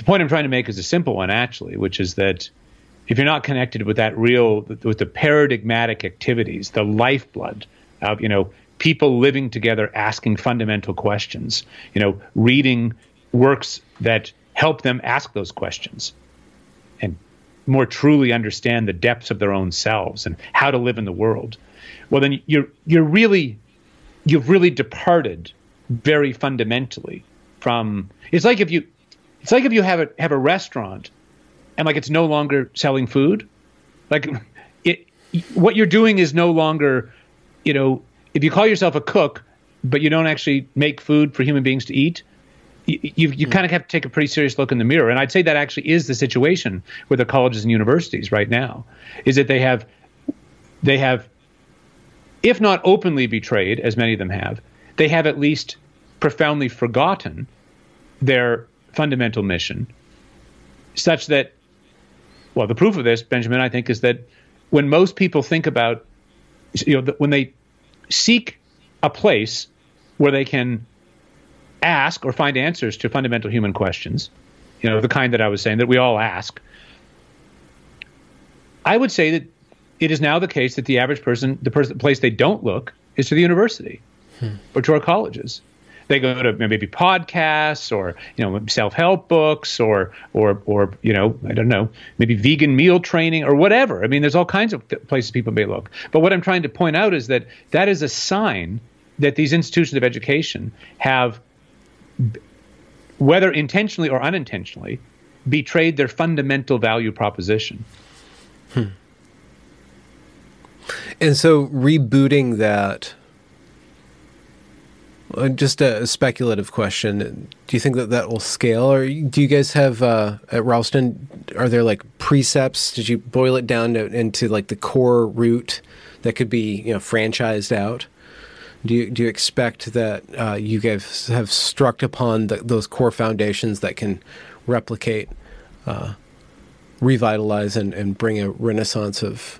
point I'm trying to make is a simple one, actually, which is that if you're not connected with that real, with the paradigmatic activities, the lifeblood of, you know, people living together, asking fundamental questions, you know, reading works that help them ask those questions and more truly understand the depths of their own selves and how to live in the world. Well, then you've really departed very fundamentally from. It's like if you have a restaurant and like it's no longer selling food, like it. What you're doing is no longer, you know, if you call yourself a cook, but you don't actually make food for human beings to eat. You kind of have to take a pretty serious look in the mirror. And I'd say that actually is the situation with the colleges and universities right now, is that they have, if not openly betrayed, as many of them have, they have at least profoundly forgotten their fundamental mission, such that, well, the proof of this, Benjamin, I think, is that when most people think about, you know, when they seek a place where they can ask or find answers to fundamental human questions, you know, the kind that I was saying that we all ask, I would say that it is now the case that the average person, the place they don't look is to the university or to our colleges. They go to maybe podcasts or, you know, self-help books or, you know, I don't know, maybe vegan meal training or whatever. I mean, there's all kinds of places people may look. But what I'm trying to point out is that that is a sign that these institutions of education have, whether intentionally or unintentionally, betrayed their fundamental value proposition. And so rebooting that, just a speculative question, do you think that that will scale? Or do you guys have, at Ralston, are there like precepts? Did you boil it down to, into like the core route that could be, you know, franchised out? Do you expect that you guys have struck upon the, those core foundations that can replicate, revitalize, and bring a renaissance of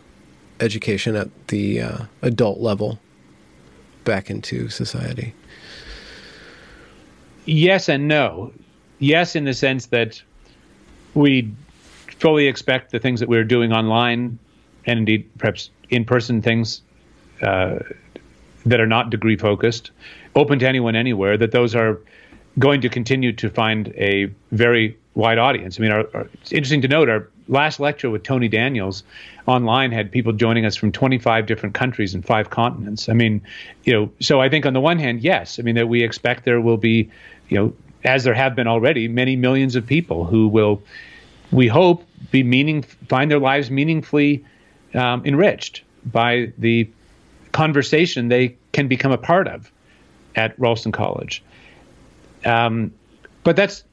education at the adult level back into society? Yes and no. Yes, in the sense that we fully expect the things that we're doing online, and indeed perhaps in-person things that are not degree-focused, open to anyone anywhere, that those are going to continue to find a very wide audience. I mean, it's interesting to note, our last lecture with Tony Daniels online had people joining us from 25 different countries and 5 continents. I mean, you know, so I think on the one hand, yes, I mean, that we expect there will be, you know, as there have been already, many millions of people who will, we hope, be find their lives meaningfully enriched by the conversation they can become a part of at Ralston College. But that's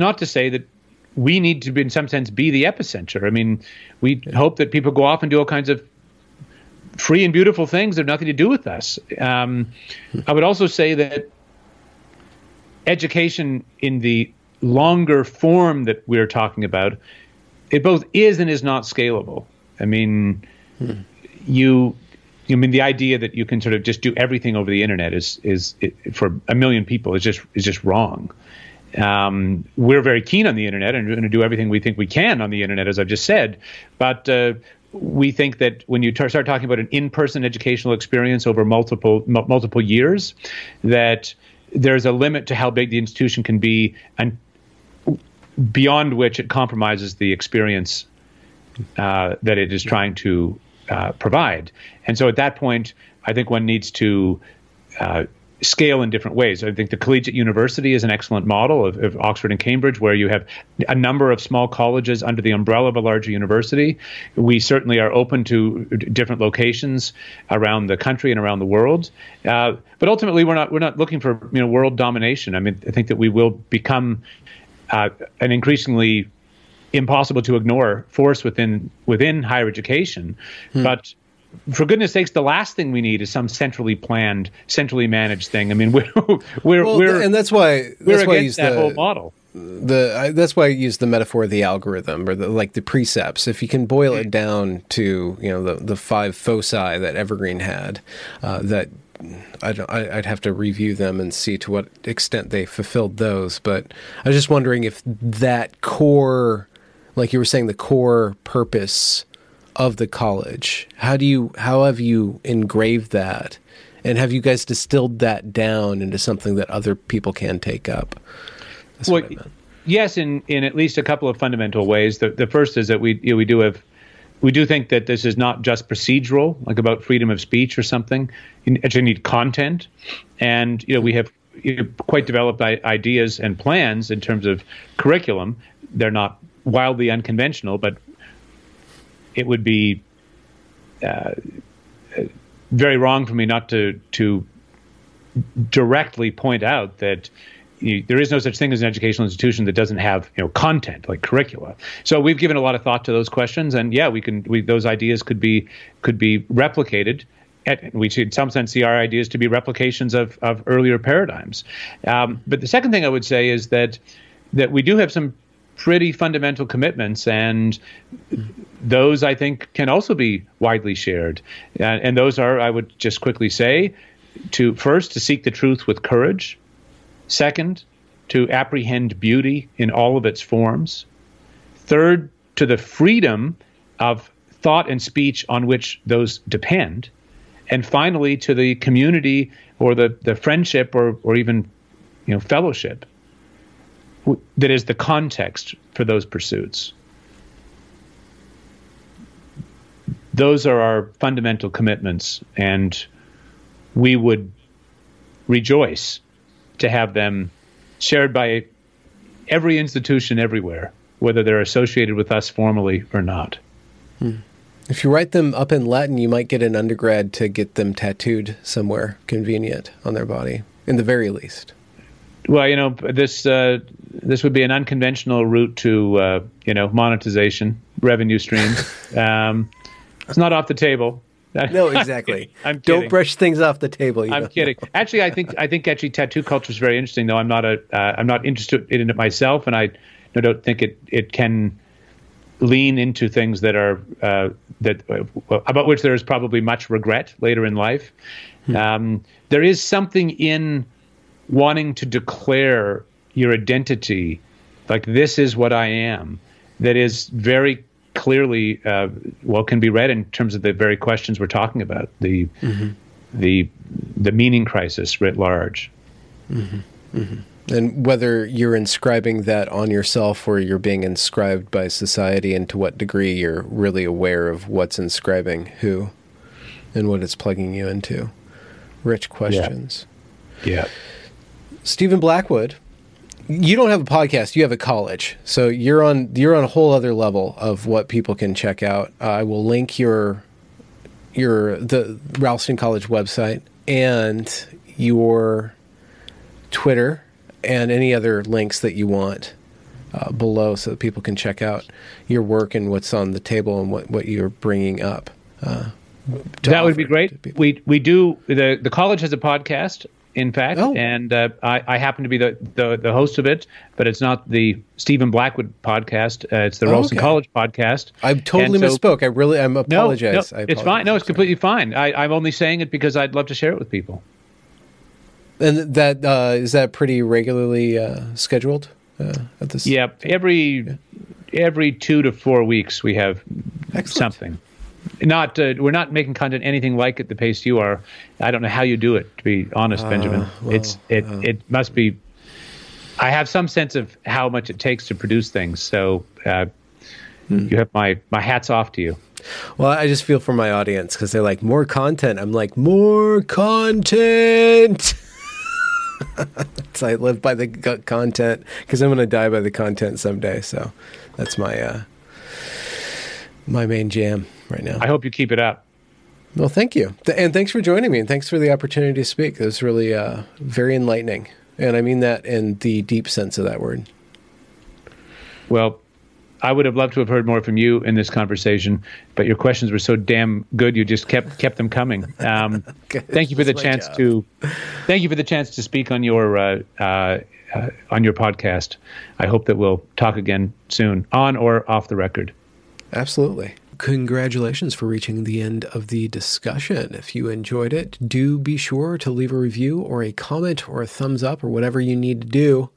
not to say that we need to, in some sense, be the epicenter. I mean, we hope that people go off and do all kinds of free and beautiful things that have nothing to do with us. I would also say that education in the longer form that we're talking about, it both is and is not scalable. I mean, I mean, the idea that you can sort of just do everything over the internet is for a million people is just wrong. We're very keen on the internet and going to do everything we think we can on the internet, as I've just said. But we think that when you start talking about an in-person educational experience over multiple years, that there's a limit to how big the institution can be, and beyond which it compromises the experience that it is trying to provide. And so at that point, I think one needs to scale in different ways. I think the collegiate university is an excellent model of Oxford and Cambridge, where you have a number of small colleges under the umbrella of a larger university. We certainly are open to different locations around the country and around the world. But ultimately, we're not looking for, you know, world domination. I mean, I think that we will become an increasingly impossible to ignore force within higher education. But for goodness sakes, the last thing we need is some centrally planned, centrally managed thing. I mean, and that's why I use that whole model. That's why I use the metaphor of the algorithm, or like the precepts. If you can boil it down to, you know, the 5 foci that Evergreen had, that I'd have to review them and see to what extent they fulfilled those. But I was just wondering if that core, like you were saying, the core purpose of the college, how have you engraved that, and have you guys distilled that down into something that other people can take up? That's what I meant. Yes, in at least a couple of fundamental ways. The first is that we do think that this is not just procedural, like about freedom of speech or something. You actually need content, and you know, we have quite developed ideas and plans in terms of curriculum. They're not wildly unconventional, but it would be very wrong for me not to directly point out that there is no such thing as an educational institution that doesn't have, you know, content like curricula. So we've given a lot of thought to those questions, and yeah, those ideas could be replicated. We should, in some sense, see our ideas to be replications of earlier paradigms. But the second thing I would say is that we do have some pretty fundamental commitments, and those I think can also be widely shared. And those are, I would just quickly say, first, to seek the truth with courage. Second, to apprehend beauty in all of its forms. Third, to the freedom of thought and speech on which those depend. And finally, to the community, or the friendship, or even, you know, fellowship that is the context for those pursuits. Those are our fundamental commitments, and we would rejoice to have them shared by every institution everywhere, whether they're associated with us formally or not. If you write them up in Latin, you might get an undergrad to get them tattooed somewhere convenient on their body, in the very least. Well, you know, this would be an unconventional route to, monetization, revenue streams. It's not off the table. No, exactly. I'm kidding. Don't brush things off the table. I'm kidding. Actually, I think tattoo culture is very interesting, though. I'm not interested in it myself, and I don't think it can lean into things that are about which there is probably much regret later in life. There is something in wanting to declare your identity, like this is what I am, that is very clearly can be read in terms of the very questions we're talking about, the meaning crisis writ large. Mm-hmm. Mm-hmm. And whether you're inscribing that on yourself or you're being inscribed by society, and to what degree you're really aware of what's inscribing who and what it's plugging you into. Rich questions. Yeah. Stephen Blackwood, you don't have a podcast, you have a college. So you're on a whole other level of what people can check out. I will link the Ralston College website and your Twitter and any other links that you want below, so that people can check out your work and what's on the table and what you're bringing up. That would be great. We do, the college has a podcast, in fact, and I happen to be the host of it, but it's not the Stephen Blackwood podcast. It's the Ralston College podcast. I totally misspoke. I apologize. No, it's fine. No, it's completely fine. I'm only saying it because I'd love to share it with people. And that is that pretty regularly scheduled at this? Yeah, every 2 to 4 weeks we have something. Not we're not making content anything like at the pace you are. I don't know how you do it, to be honest, Benjamin. Well, it must be. I have some sense of how much it takes to produce things, so you have my hats off to you. Well, I just feel for my audience because they're like, more content. I'm like, more content. So I live by the content because I'm going to die by the content someday. So that's my my main jam right now. I hope you keep it up. Well, thank you. And thanks for joining me. And thanks for the opportunity to speak. It was really very enlightening. And I mean that in the deep sense of that word. Well, I would have loved to have heard more from you in this conversation, but your questions were so damn good. You just kept them coming. Good. Thank you for the chance to speak on your podcast. I hope that we'll talk again soon, on or off the record. Absolutely. Congratulations for reaching the end of the discussion. If you enjoyed it, do be sure to leave a review or a comment or a thumbs up or whatever you need to do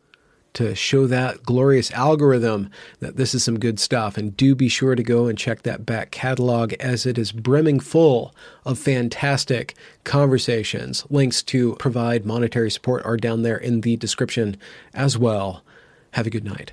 to show that glorious algorithm that this is some good stuff. And do be sure to go and check that back catalog, as it is brimming full of fantastic conversations. Links to provide monetary support are down there in the description as well. Have a good night.